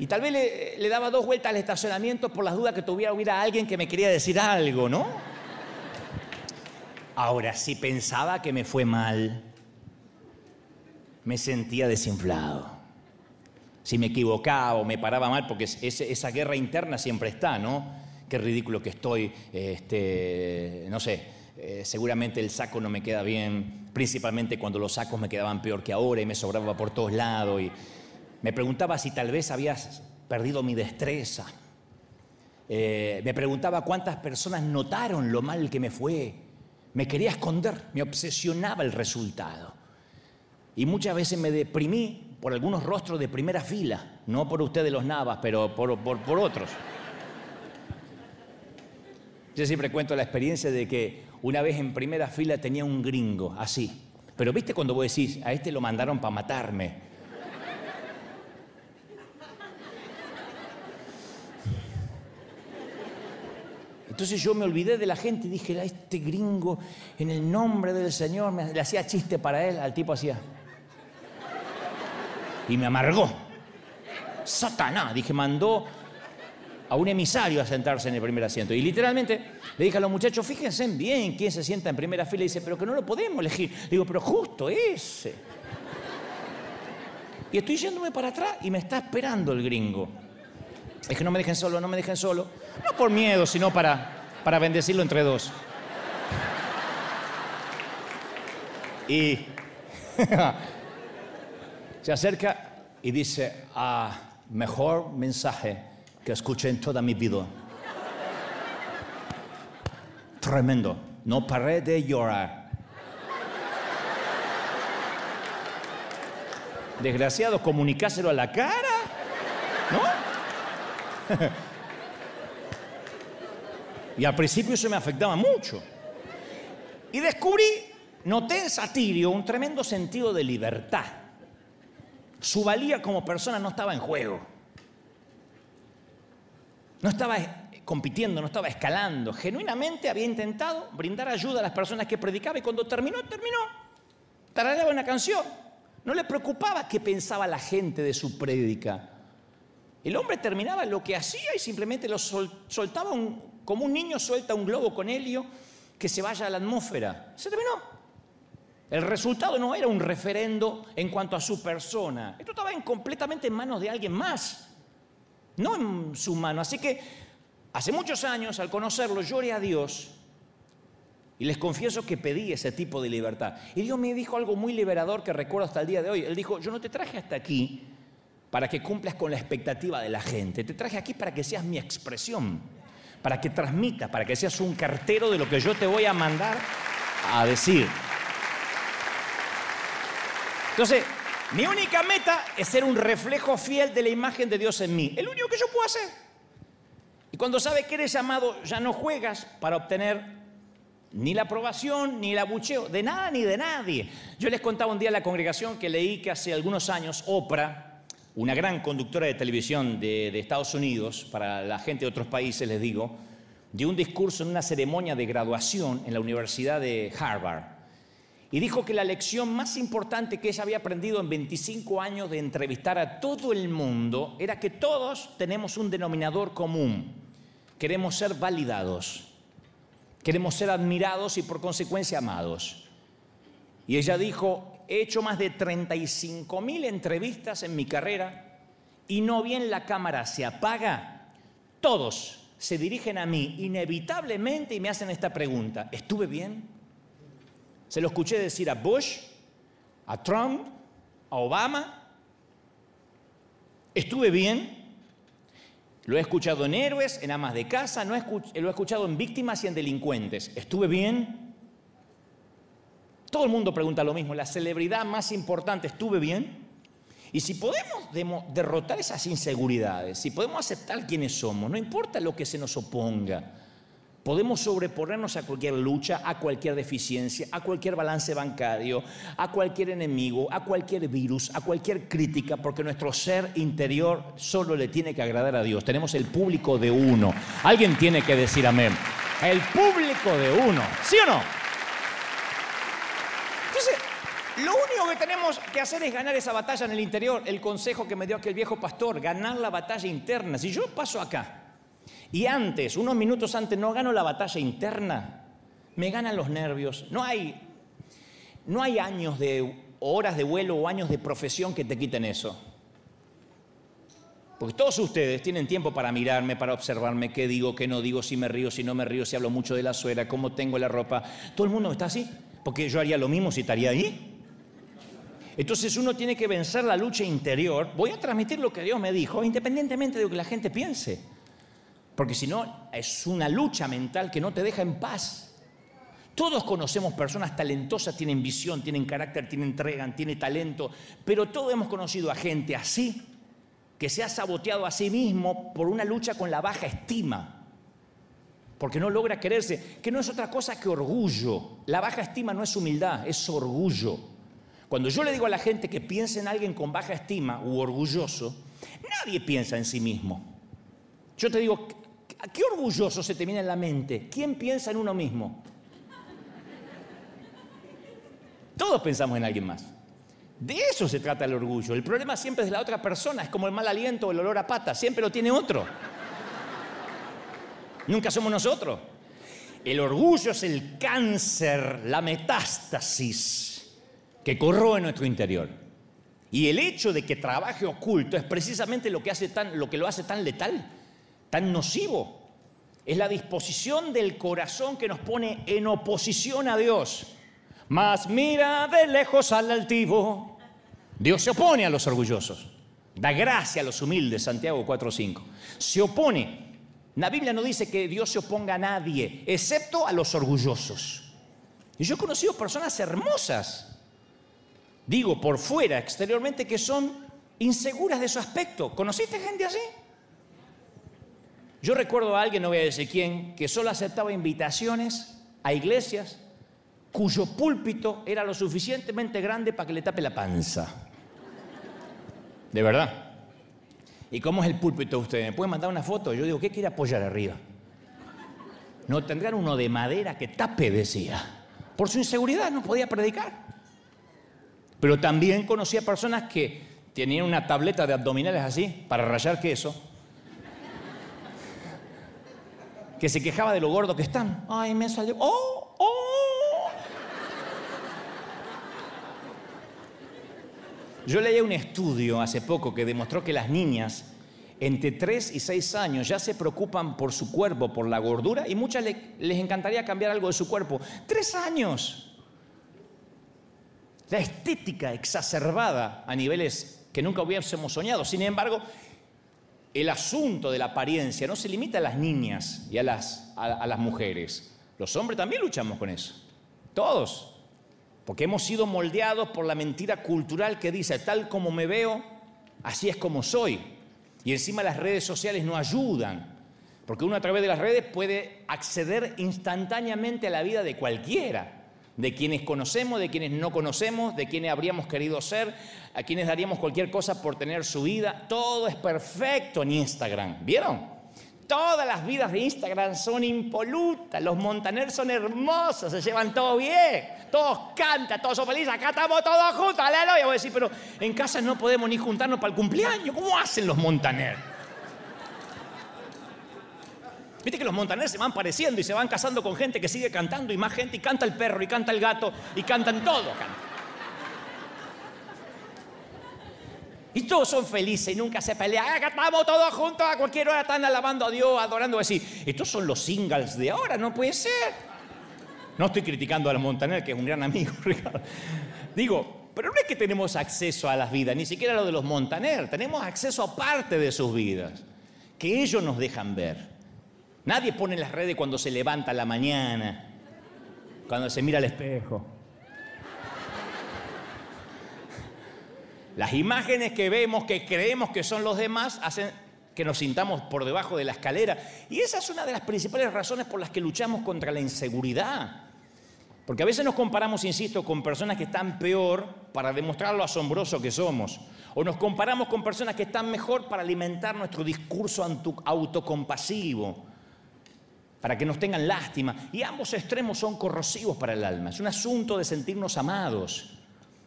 Y tal vez le daba dos vueltas al estacionamiento por las dudas que hubiera alguien que me quería decir algo, ¿no? Ahora, si pensaba que me fue mal, me sentía desinflado. Si me equivocaba o me paraba mal, porque esa guerra interna siempre está, ¿no? Qué ridículo que estoy, no sé, seguramente el saco no me queda bien, principalmente cuando los sacos me quedaban peor que ahora y me sobraba por todos lados y... Me preguntaba si tal vez había perdido mi destreza. Me preguntaba cuántas personas notaron lo mal que me fue. Me quería esconder, me obsesionaba el resultado. Y muchas veces me deprimí por algunos rostros de primera fila. No por ustedes los navas, pero por otros. Yo siempre cuento la experiencia de que una vez en primera fila tenía un gringo, así. Pero ¿viste cuando vos decís, a este lo mandaron para matarme? Entonces yo me olvidé de la gente y dije, este gringo, en el nombre del Señor, le hacía chiste para él, al tipo hacía. Y me amargó. Satanás, dije, mandó a un emisario a sentarse en el primer asiento. Y literalmente le dije a los muchachos, fíjense bien quién se sienta en primera fila. Y dice, pero que no lo podemos elegir. Le digo, pero justo ese. Y estoy yéndome para atrás y me está esperando el gringo. Es que no me dejen solo, no me dejen solo. No por miedo, sino para bendecirlo entre dos. Y se acerca y dice, mejor mensaje que escuché en toda mi vida. Tremendo. No paré de llorar. Desgraciado, comunicáselo a la cara, ¿no? Y al principio eso me afectaba mucho. Y noté en Satirio un tremendo sentido de libertad. Su valía como persona no estaba en juego. No estaba compitiendo, no estaba escalando. Genuinamente había intentado brindar ayuda a las personas que predicaba y cuando terminó, terminó. Tarareaba una canción. No le preocupaba qué pensaba la gente de su prédica. El hombre terminaba lo que hacía y simplemente lo soltaba como un niño suelta un globo con helio que se vaya a la atmósfera. Se terminó. El resultado no era un referendo en cuanto a su persona. Esto estaba completamente en manos de alguien más, no en su mano. Así que hace muchos años, al conocerlo, lloré a Dios y les confieso que pedí ese tipo de libertad. Y Dios me dijo algo muy liberador que recuerdo hasta el día de hoy. Él dijo, yo no te traje hasta aquí para que cumplas con la expectativa de la gente. Te traje aquí para que seas mi expresión, para que transmitas, para que seas un cartero de lo que yo te voy a mandar a decir. Entonces, mi única meta es ser un reflejo fiel de la imagen de Dios en mí. El único que yo puedo hacer. Y cuando sabes que eres llamado, ya no juegas para obtener ni la aprobación, ni el abucheo, de nada ni de nadie. Yo les contaba un día a la congregación que leí que hace algunos años Oprah, una gran conductora de televisión de Estados Unidos, para la gente de otros países les digo, dio un discurso en una ceremonia de graduación en la Universidad de Harvard y dijo que la lección más importante que ella había aprendido en 25 años de entrevistar a todo el mundo era que todos tenemos un denominador común. Queremos ser validados, queremos ser admirados y por consecuencia amados. Y ella dijo, he hecho más de 35.000 entrevistas en mi carrera y no bien la cámara se apaga, todos se dirigen a mí inevitablemente y me hacen esta pregunta. ¿Estuve bien? Se lo escuché decir a Bush, a Trump, a Obama. ¿Estuve bien? Lo he escuchado en héroes, en amas de casa, lo he escuchado en víctimas y en delincuentes. ¿Estuve bien? Todo el mundo pregunta lo mismo. La celebridad más importante, ¿estuve bien? Y si podemos derrotar esas inseguridades, si podemos aceptar quiénes somos, no importa lo que se nos oponga, Podemos sobreponernos a cualquier lucha, a cualquier deficiencia, a cualquier balance bancario, a cualquier enemigo, a cualquier virus, a cualquier crítica, porque nuestro ser interior solo le tiene que agradar a Dios. Tenemos el público de uno. Alguien tiene que decir amén. El público de uno. ¿Sí o no? Entonces, lo único que tenemos que hacer es ganar esa batalla en el interior. El consejo que me dio aquel viejo pastor, ganar la batalla interna. Si yo paso acá y antes, unos minutos antes, no gano la batalla interna, me ganan los nervios. No hay años de horas de vuelo o años de profesión que te quiten eso. Porque todos ustedes tienen tiempo para mirarme, para observarme, qué digo, qué no digo, si me río, si no me río, si hablo mucho de la suegra, cómo tengo la ropa. Todo el mundo está así, porque yo haría lo mismo si estaría ahí. Entonces uno tiene que vencer la lucha interior. Voy a transmitir lo que Dios me dijo, independientemente de lo que la gente piense. Porque si no, es una lucha mental que no te deja en paz. Todos conocemos personas talentosas, tienen visión, tienen carácter, tienen entrega, tienen talento, pero todos hemos conocido a gente así, que se ha saboteado a sí mismo por una lucha con la baja estima, porque no logra quererse, que no es otra cosa que orgullo. La baja estima no es humildad, es orgullo. Cuando yo le digo a la gente que piense en alguien con baja estima u orgulloso, nadie piensa en sí mismo. Yo te digo, ¿qué orgulloso se te viene en la mente? ¿Quién piensa en uno mismo? Todos pensamos en alguien más. De eso se trata el orgullo. El problema siempre es de la otra persona. Es como el mal aliento o el olor a pata. Siempre lo tiene otro. Nunca somos nosotros. El orgullo es el cáncer, la metástasis que corroe nuestro interior. Y el hecho de que trabaje oculto es precisamente lo que lo hace tan letal, tan nocivo. Es la disposición del corazón que nos pone en oposición a Dios. Mas mira de lejos al altivo. Dios se opone a los orgullosos. Da gracia a los humildes, Santiago 4:5. Se opone. La Biblia no dice que Dios se oponga a nadie, excepto a los orgullosos. Y yo he conocido personas hermosas, digo, por fuera, exteriormente, que son inseguras de su aspecto. ¿Conociste gente así? Yo recuerdo a alguien, no voy a decir quién, que solo aceptaba invitaciones a iglesias cuyo púlpito era lo suficientemente grande para que le tape la panza. De verdad. ¿Y cómo es el púlpito de ustedes? ¿Me pueden mandar una foto? Yo digo, ¿qué quiere apoyar arriba? No tendrán uno de madera que tape, decía. Por su inseguridad no podía predicar. Pero también conocía personas que tenían una tableta de abdominales así, para rayar queso, que se quejaba de lo gordo que están. Ay, me salió... ¡Oh! ¡Oh! Yo leí un estudio hace poco que demostró que las niñas entre 3 y 6 años ya se preocupan por su cuerpo, por la gordura, y muchas les encantaría cambiar algo de su cuerpo. ¡3 años! La estética exacerbada a niveles que nunca hubiésemos soñado. Sin embargo, el asunto de la apariencia no se limita a las niñas y a las mujeres. Los hombres también luchamos con eso. Todos. Porque hemos sido moldeados por la mentira cultural que dice, tal como me veo, así es como soy. Y encima las redes sociales no ayudan, porque uno a través de las redes puede acceder instantáneamente a la vida de cualquiera, de quienes conocemos, de quienes no conocemos, de quienes habríamos querido ser, a quienes daríamos cualquier cosa por tener su vida. Todo es perfecto en Instagram, ¿vieron? Todas las vidas de Instagram son impolutas. Los Montaner son hermosos, se llevan todo bien. Todos cantan, todos son felices. Acá estamos todos juntos, aleluya. Voy a decir, pero en casa no podemos ni juntarnos para el cumpleaños. ¿Cómo hacen los Montaner? Viste que los Montaner se van pareciendo y se van casando con gente que sigue cantando y más gente. Y canta el perro, y canta el gato, y cantan todo. Y todos son felices y nunca se pelean. Acá estamos todos juntos, a cualquier hora están alabando a Dios, adorando. Así, estos son los singles de ahora, no puede ser. No estoy criticando al Montaner, que es un gran amigo, Ricardo. Digo, pero no es que tenemos acceso a las vidas, ni siquiera a lo de los Montaner. Tenemos acceso a parte de sus vidas, que ellos nos dejan ver. Nadie pone en las redes cuando se levanta a la mañana, cuando se mira al espejo. Las imágenes que vemos, que creemos que son los demás, hacen que nos sintamos por debajo de la escalera. Y esa es una de las principales razones por las que luchamos contra la inseguridad. Porque a veces nos comparamos, insisto, con personas que están peor para demostrar lo asombroso que somos. O nos comparamos con personas que están mejor para alimentar nuestro discurso autocompasivo, para que nos tengan lástima. Y ambos extremos son corrosivos para el alma. Es un asunto de sentirnos amados.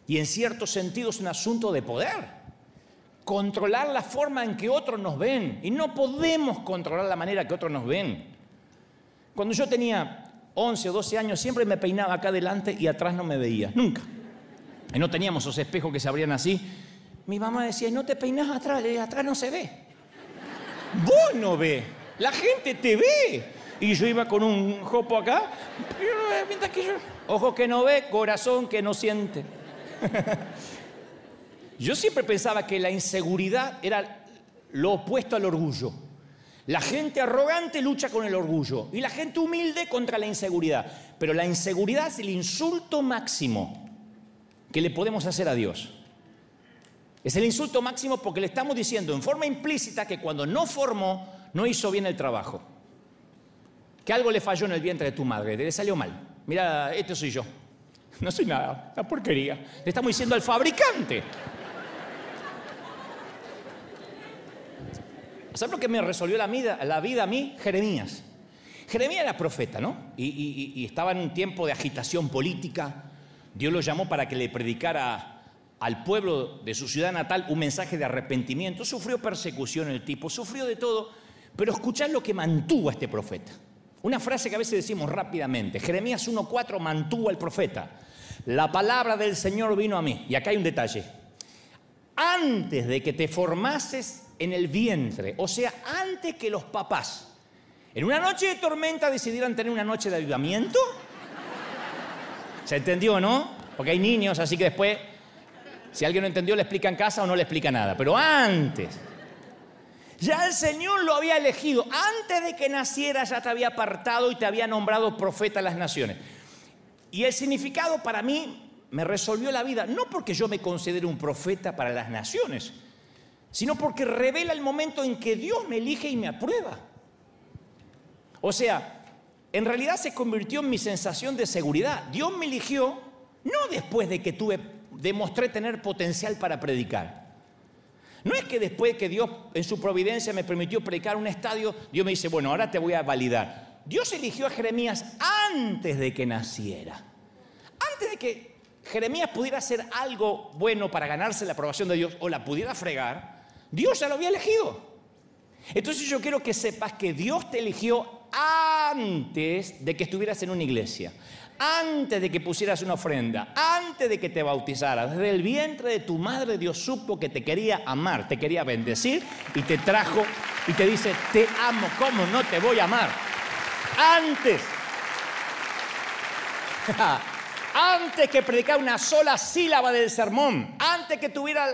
Y en cierto sentido es un asunto de poder. Controlar la forma en que otros nos ven. Y no podemos controlar la manera que otros nos ven. Cuando yo tenía 11 o 12 años, siempre me peinaba acá adelante y atrás no me veía, nunca. Y no teníamos esos espejos que se abrían así. Mi mamá decía, no te peinas atrás, atrás no se ve. Vos no ves, la gente te ve. Y yo iba con un jopo acá, pero mientras que yo... Ojo que no ve, corazón que no siente. Yo siempre pensaba que la inseguridad era lo opuesto al orgullo. La gente arrogante lucha con el orgullo y la gente humilde contra la inseguridad. Pero la inseguridad es el insulto máximo que le podemos hacer a Dios. Es el insulto máximo porque le estamos diciendo en forma implícita que cuando no formó, no hizo bien el trabajo. Que algo le falló en el vientre de tu madre, le salió mal. Mira, este soy yo. No soy nada, una porquería. Le estamos diciendo al fabricante. ¿Sabes lo que me resolvió la vida a mí? Jeremías. Jeremías era profeta, ¿no? Y estaba en un tiempo de agitación política. Dios lo llamó para que le predicara al pueblo de su ciudad natal un mensaje de arrepentimiento. Sufrió persecución el tipo, sufrió de todo. Pero escuchad lo que mantuvo a este profeta. Una frase que a veces decimos rápidamente. Jeremías 1:4 mantuvo al profeta. La palabra del Señor vino a mí. Y acá hay un detalle. Antes de que te formases en el vientre, o sea, antes que los papás en una noche de tormenta decidieran tener una noche de avivamiento. ¿Se entendió, no? Porque hay niños, así que después, si alguien no entendió, le explica en casa o no le explica nada. Pero antes, ya el Señor lo había elegido. Antes de que nacieras ya te había apartado y te había nombrado profeta a las naciones. Y el significado para mí me resolvió la vida, no porque yo me considere un profeta para las naciones, sino porque revela el momento en que Dios me elige y me aprueba. O sea, en realidad se convirtió en mi sensación de seguridad. Dios me eligió no después de que demostré tener potencial para predicar. No es que después que Dios en su providencia me permitió predicar un estadio, Dios me dice, bueno, ahora te voy a validar. Dios eligió a Jeremías antes de que naciera. Antes de que Jeremías pudiera hacer algo bueno para ganarse la aprobación de Dios o la pudiera fregar, Dios ya lo había elegido. Entonces yo quiero que sepas que Dios te eligió antes de que estuvieras en una iglesia, antes de que pusieras una ofrenda, antes de que te bautizaras. Desde el vientre de tu madre Dios supo que te quería amar, te quería bendecir y te trajo y te dice, te amo, ¿cómo no te voy a amar? Antes. Antes que predicar una sola sílaba del sermón, antes que tuviera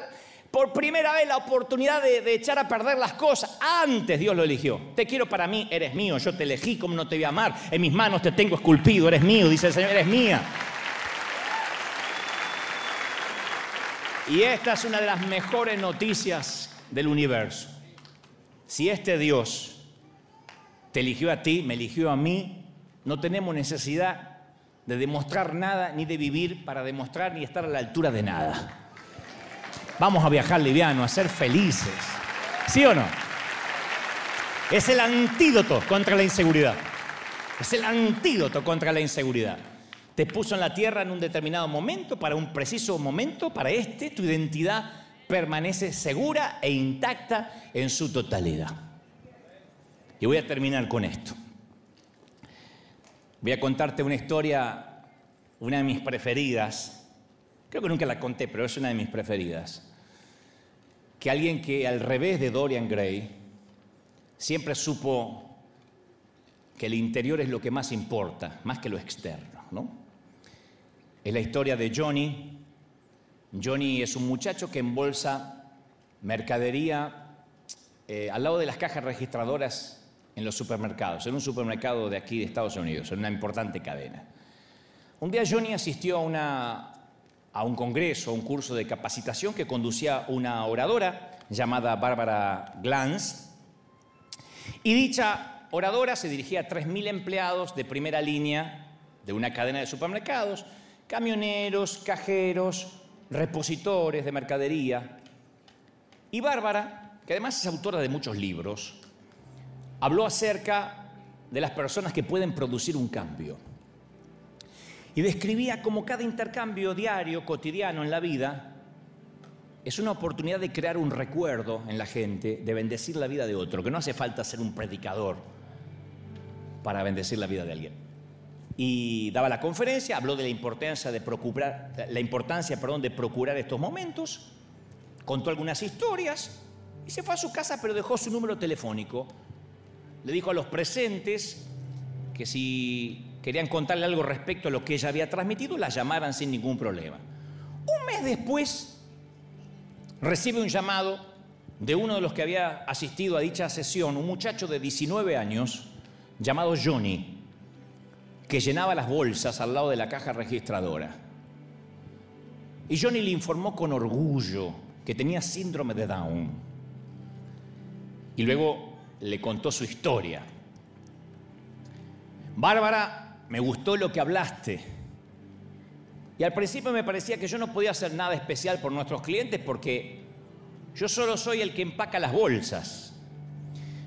por primera vez la oportunidad de echar a perder las cosas, antes Dios lo eligió. Te quiero para mí, eres mío, yo te elegí, ¿cómo no te voy a amar? En mis manos te tengo esculpido, eres mío, dice el Señor, eres mía. Y esta es una de las mejores noticias del universo. Si este Dios te eligió a ti, me eligió a mí, no tenemos necesidad de demostrar nada, ni de vivir para demostrar, ni estar a la altura de nada. Vamos a viajar liviano, a ser felices. ¿Sí o no? Es el antídoto contra la inseguridad. Es el antídoto contra la inseguridad. Te puso en la tierra en un determinado momento, para un preciso momento, para este, tu identidad permanece segura e intacta en su totalidad. Y voy a terminar con esto. Voy a contarte una historia, una de mis preferidas. Creo que nunca la conté, pero es una de mis preferidas. Que alguien que, al revés de Dorian Gray, siempre supo que el interior es lo que más importa, más que lo externo, ¿no? Es la historia de Johnny. Johnny es un muchacho que embolsa mercadería al lado de las cajas registradoras en los supermercados, en un supermercado de aquí de Estados Unidos, en una importante cadena. Un día Johnny asistió a un congreso, a un curso de capacitación que conducía una oradora llamada Bárbara Glanz, Y dicha oradora se dirigía a 3.000 empleados de primera línea de una cadena de supermercados, camioneros, cajeros, repositores de mercadería. Y Bárbara, que además es autora de muchos libros, habló acerca de las personas que pueden producir un cambio. Y describía cómo cada intercambio diario, cotidiano en la vida, es una oportunidad de crear un recuerdo en la gente, de bendecir la vida de otro, que no hace falta ser un predicador para bendecir la vida de alguien. Y daba la conferencia, habló de la importancia de procurar estos momentos, contó algunas historias y se fue a su casa, pero dejó su número telefónico. Le dijo a los presentes que si querían contarle algo respecto a lo que ella había transmitido, la llamaran sin ningún problema. Un mes después, recibe un llamado de uno de los que había asistido a dicha sesión, un muchacho de 19 años llamado Johnny, que llenaba las bolsas al lado de la caja registradora. Y Johnny le informó con orgullo que tenía síndrome de Down. Y luego le contó su historia. Bárbara, me gustó lo que hablaste. Y al principio me parecía que yo no podía hacer nada especial por nuestros clientes porque yo solo soy el que empaca las bolsas.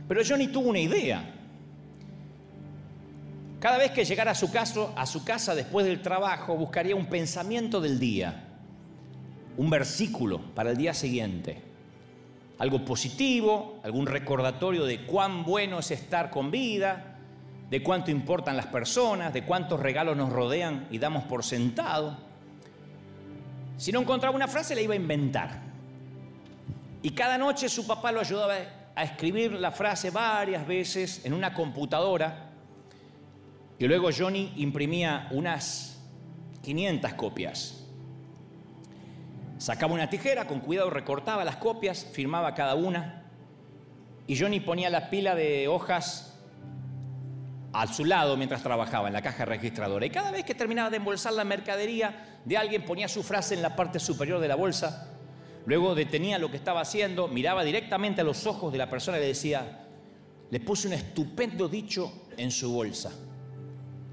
Pero Johnny tuvo una idea. Cada vez que llegara a su casa después del trabajo, buscaría un pensamiento del día, un versículo para el día siguiente. Algo positivo, algún recordatorio de cuán bueno es estar con vida, de cuánto importan las personas, de cuántos regalos nos rodean y damos por sentado. Si no encontraba una frase, la iba a inventar. Y cada noche su papá lo ayudaba a escribir la frase varias veces en una computadora. Y luego Johnny imprimía unas 500 copias. Sacaba una tijera, con cuidado recortaba las copias, firmaba cada una. Y Johnny ponía la pila de hojas a su lado mientras trabajaba en la caja registradora, y cada vez que terminaba de embolsar la mercadería de alguien ponía su frase en la parte superior de la bolsa, luego detenía lo que estaba haciendo, miraba directamente a los ojos de la persona y le decía: le puse un estupendo dicho en su bolsa,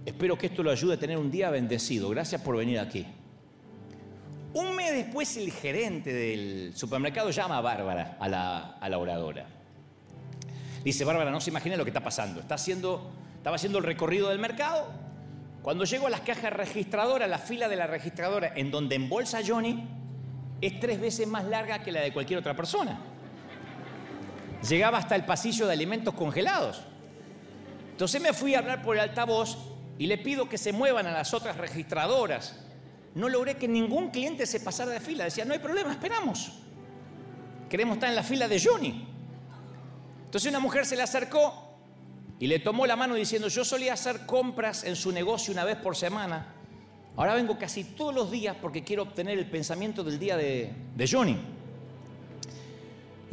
espero que esto lo ayude a tener un día bendecido, gracias por venir aquí. Un mes después el gerente del supermercado llama a Bárbara, a la oradora. Dice: Bárbara, no se imagina lo que está pasando, estaba haciendo el recorrido del mercado. Cuando llego a las cajas registradoras, la fila de la registradora en donde embolsa Johnny es 3 veces más larga que la de cualquier otra persona. Llegaba hasta el pasillo de alimentos congelados. Entonces me fui a hablar por el altavoz y le pido que se muevan a las otras registradoras. No logré que ningún cliente se pasara de fila. Decía: no hay problema, esperamos. Queremos estar en la fila de Johnny. Entonces una mujer se le acercó y le tomó la mano diciendo: yo solía hacer compras en su negocio una vez por semana. Ahora vengo casi todos los días porque quiero obtener el pensamiento del día de Johnny.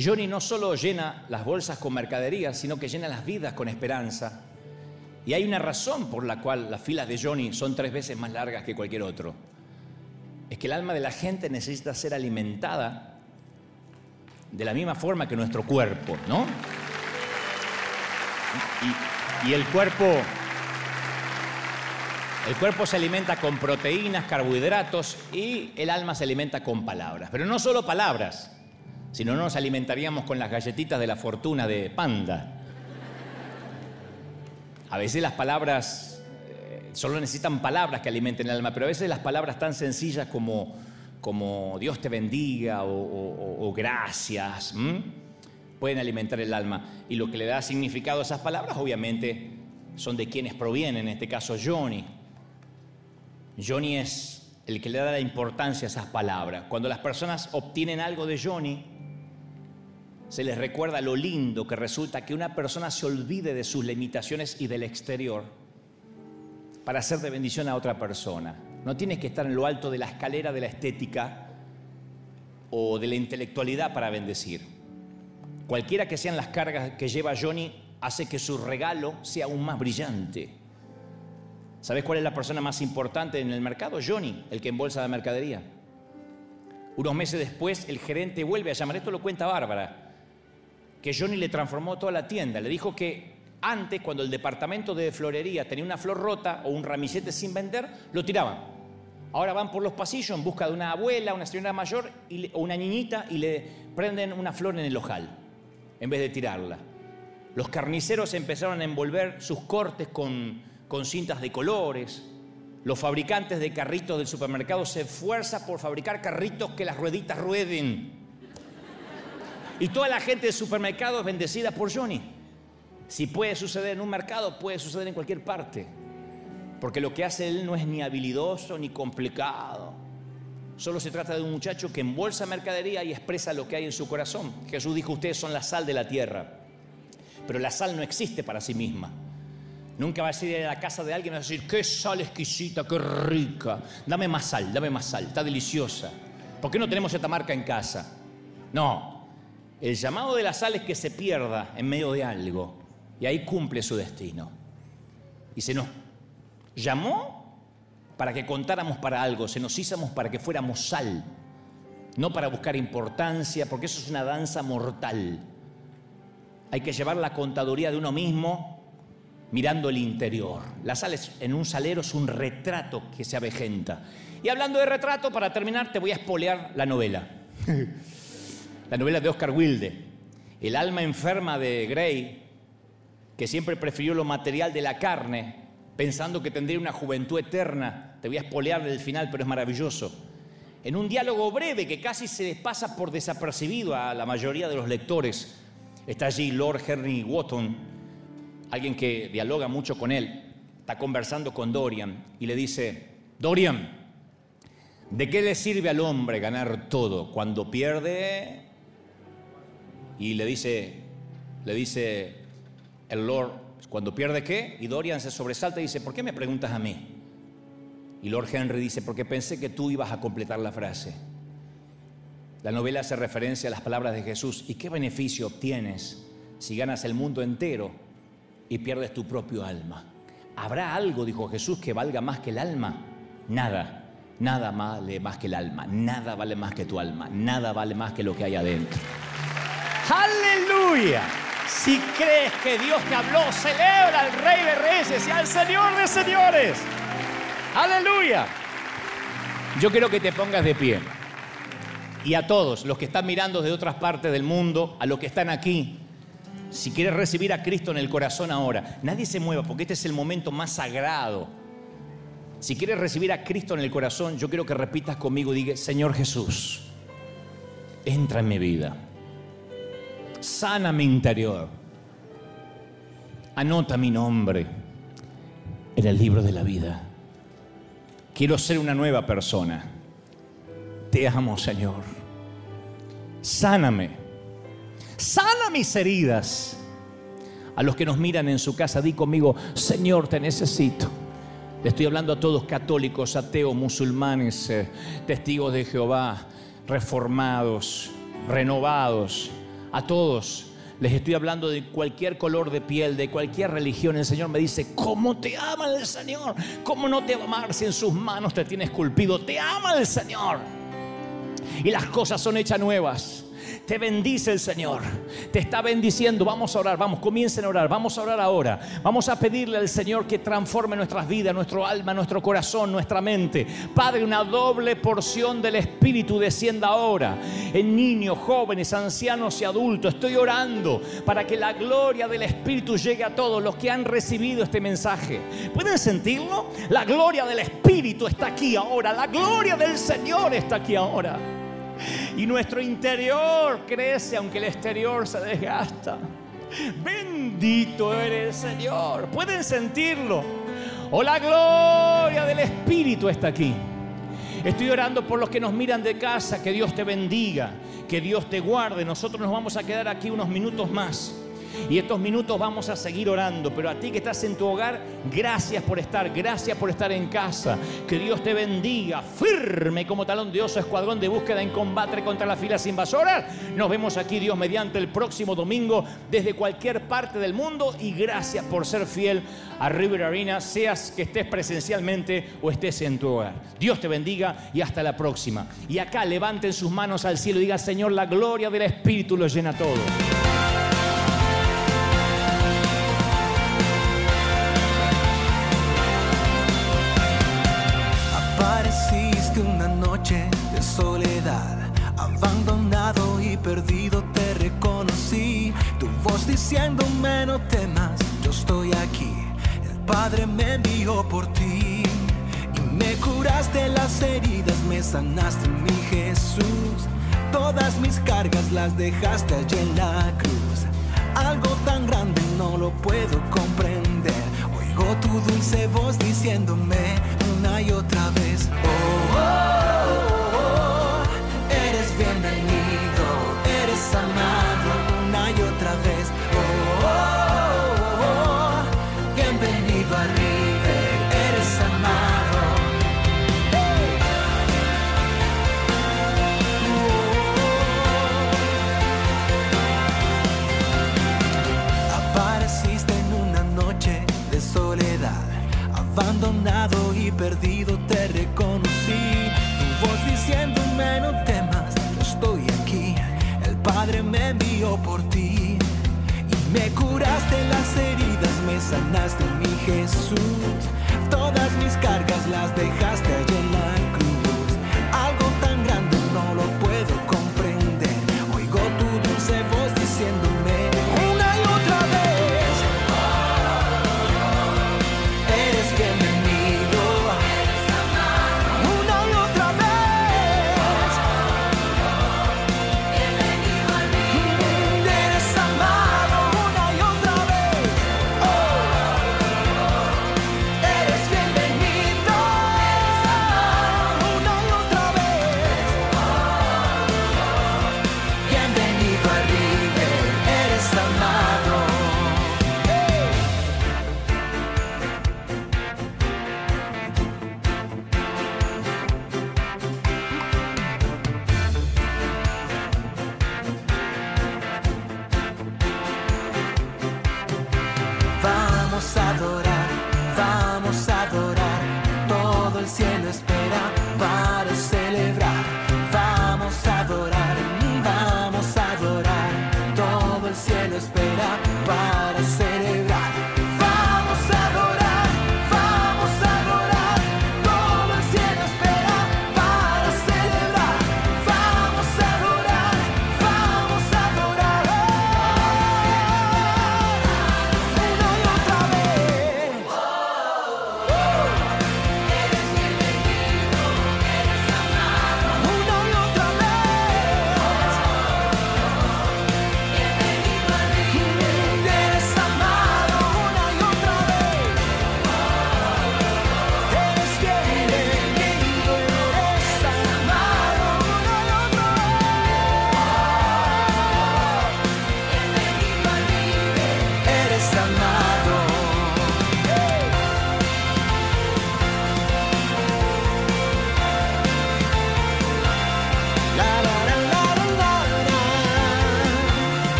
Johnny no solo llena las bolsas con mercadería, sino que llena las vidas con esperanza. Y hay una razón por la cual las filas de Johnny son 3 veces más largas que cualquier otro. Es que el alma de la gente necesita ser alimentada de la misma forma que nuestro cuerpo, ¿no? Y el cuerpo se alimenta con proteínas, carbohidratos, y el alma se alimenta con palabras. Pero no solo palabras, sino no nos alimentaríamos con las galletitas de la fortuna de Panda. A veces las palabras, solo necesitan palabras que alimenten el alma, pero a veces las palabras tan sencillas como Dios te bendiga o gracias, pueden alimentar el alma. Y lo que le da significado a esas palabras, obviamente, son de quienes provienen, en este caso Johnny. Johnny es el que le da la importancia a esas palabras. Cuando las personas obtienen algo de Johnny, se les recuerda lo lindo que resulta que una persona se olvide de sus limitaciones y del exterior para ser de bendición a otra persona. No tienes que estar en lo alto de la escalera de la estética o de la intelectualidad para bendecir. Cualquiera que sean las cargas que lleva Johnny hace que su regalo sea aún más brillante. ¿Sabes cuál es la persona más importante en el mercado? Johnny, el que embolsa la mercadería. Unos meses después, el gerente vuelve a llamar. Esto lo cuenta Bárbara. que Johnny le transformó toda la tienda. Le dijo que antes, cuando el departamento de florería tenía una flor rota o un ramillete sin vender, lo tiraban. Ahora van por los pasillos en busca de una abuela, una señora mayor o una niñita y le prenden una flor en el ojal, en vez de tirarla. Los carniceros empezaron a envolver sus cortes con cintas de colores. Los fabricantes de carritos del supermercado se esfuerzan por fabricar carritos que las rueditas rueden. Y toda la gente del supermercado es bendecida por Johnny. Si puede suceder en un mercado, puede suceder en cualquier parte. Porque lo que hace él no es ni habilidoso ni complicado. Solo se trata de un muchacho que embolsa mercadería y expresa lo que hay en su corazón. Jesús dijo, ustedes son la sal de la tierra. Pero la sal no existe para sí misma. Nunca vas a ir a la casa de alguien y vas a decir, qué sal exquisita, qué rica. Dame más sal, está deliciosa. ¿Por qué no tenemos esta marca en casa? No. El llamado de la sal es que se pierda en medio de algo. Y ahí cumple su destino. Y se nos llamó para que contáramos para algo, se nos hicimos para que fuéramos sal, no para buscar importancia, porque eso es una danza mortal. Hay que llevar la contaduría de uno mismo mirando el interior. La sal en un salero es un retrato que se avejenta. Y hablando de retrato, para terminar, te voy a espolear la novela. La novela de Oscar Wilde, el alma enferma de Gray, que siempre prefirió lo material de la carne, pensando que tendría una juventud eterna. Te voy a espolear del final, pero es maravilloso. En un diálogo breve que casi se pasa por desapercibido a la mayoría de los lectores, está allí Lord Henry Wotton, alguien que dialoga mucho con él. Está conversando con Dorian y le dice, Dorian, ¿de qué le sirve al hombre ganar todo cuando pierde? Y le dice el Lord, ¿cuando pierde qué? Y Dorian se sobresalta y dice, ¿por qué me preguntas a mí? Y Lord Henry dice, porque pensé que tú ibas a completar la frase. La novela hace referencia a las palabras de Jesús. ¿Y qué beneficio obtienes si ganas el mundo entero y pierdes tu propio alma? ¿Habrá algo, dijo Jesús, que valga más que el alma? Nada, nada vale más que el alma, nada vale más que tu alma, nada vale más que lo que hay adentro. ¡Aleluya! Si crees que Dios te habló, celebra al Rey de Reyes y al Señor de Señores. ¡Aleluya! Yo quiero que te pongas de pie. Y a todos los que están mirando de otras partes del mundo, a los que están aquí, si quieres recibir a Cristo en el corazón ahora, nadie se mueva porque este es el momento más sagrado. Si quieres recibir a Cristo en el corazón, yo quiero que repitas conmigo y digas, Señor Jesús, entra en mi vida. Sana mi interior. Anota mi nombre en el libro de la vida. Quiero ser una nueva persona. Te amo, Señor. Sáname. Sana mis heridas. A los que nos miran en su casa, di conmigo, Señor, te necesito. Le estoy hablando a todos, católicos, ateos, musulmanes, testigos de Jehová, reformados, renovados. A todos les estoy hablando de cualquier color de piel, de cualquier religión. El Señor me dice, ¿cómo te ama el Señor? ¿Cómo no te va a amar si en sus manos te tiene esculpido? Te ama el Señor. Y las cosas son hechas nuevas. Te bendice el Señor. Te está bendiciendo. Vamos a orar. Vamos, comiencen a orar. Vamos a orar ahora. Vamos a pedirle al Señor que transforme nuestras vidas, nuestro alma, nuestro corazón, nuestra mente. Padre, una doble porción del Espíritu descienda ahora. En niños, jóvenes, ancianos y adultos. Estoy orando para que la gloria del Espíritu llegue a todos los que han recibido este mensaje. ¿Pueden sentirlo? La gloria del Espíritu está aquí ahora. La gloria del Señor está aquí ahora. Y nuestro interior crece aunque el exterior se desgasta. Bendito eres, Señor. Pueden sentirlo. Oh, la gloria del Espíritu está aquí. Estoy orando por los que nos miran de casa. Que Dios te bendiga, que Dios te guarde. Nosotros nos vamos a quedar aquí unos minutos más. Y estos minutos vamos a seguir orando. Pero a ti que estás en tu hogar, gracias por estar en casa. Que Dios te bendiga, firme como talón de oso, escuadrón de búsqueda en combate contra las filas invasoras. Nos vemos aquí, Dios mediante, el próximo domingo desde cualquier parte del mundo. Y gracias por ser fiel a River Arena, seas que estés presencialmente o estés en tu hogar. Dios te bendiga y hasta la próxima. Y acá levanten sus manos al cielo y digan, Señor, la gloria del Espíritu lo llena todo. perdido te reconocí, tu voz diciéndome no temas, yo estoy aquí. El Padre me envió por ti y me curaste las heridas, me sanaste, mi Jesús. Todas mis cargas las dejaste allí en la cruz. Algo tan grande no lo puedo comprender. Oigo tu dulce voz diciéndome una y otra vez, oh, oh, oh, oh, eres bienvenido, eres amado. Una y otra vez, oh, oh, oh, oh, bienvenido a River, eres amado. Soledad, abandonado y perdido te reconocí, tu voz diciéndome no temas, yo estoy aquí. El Padre me envió por ti y me curaste las heridas, me sanaste, mi Jesús. Todas mis cargas las dejaste allí en la cruz. Algo tan grande no lo puedo comprender. Oigo tu dulce voz diciéndome una y otra vez, vamos a adorar, todo el cielo espera.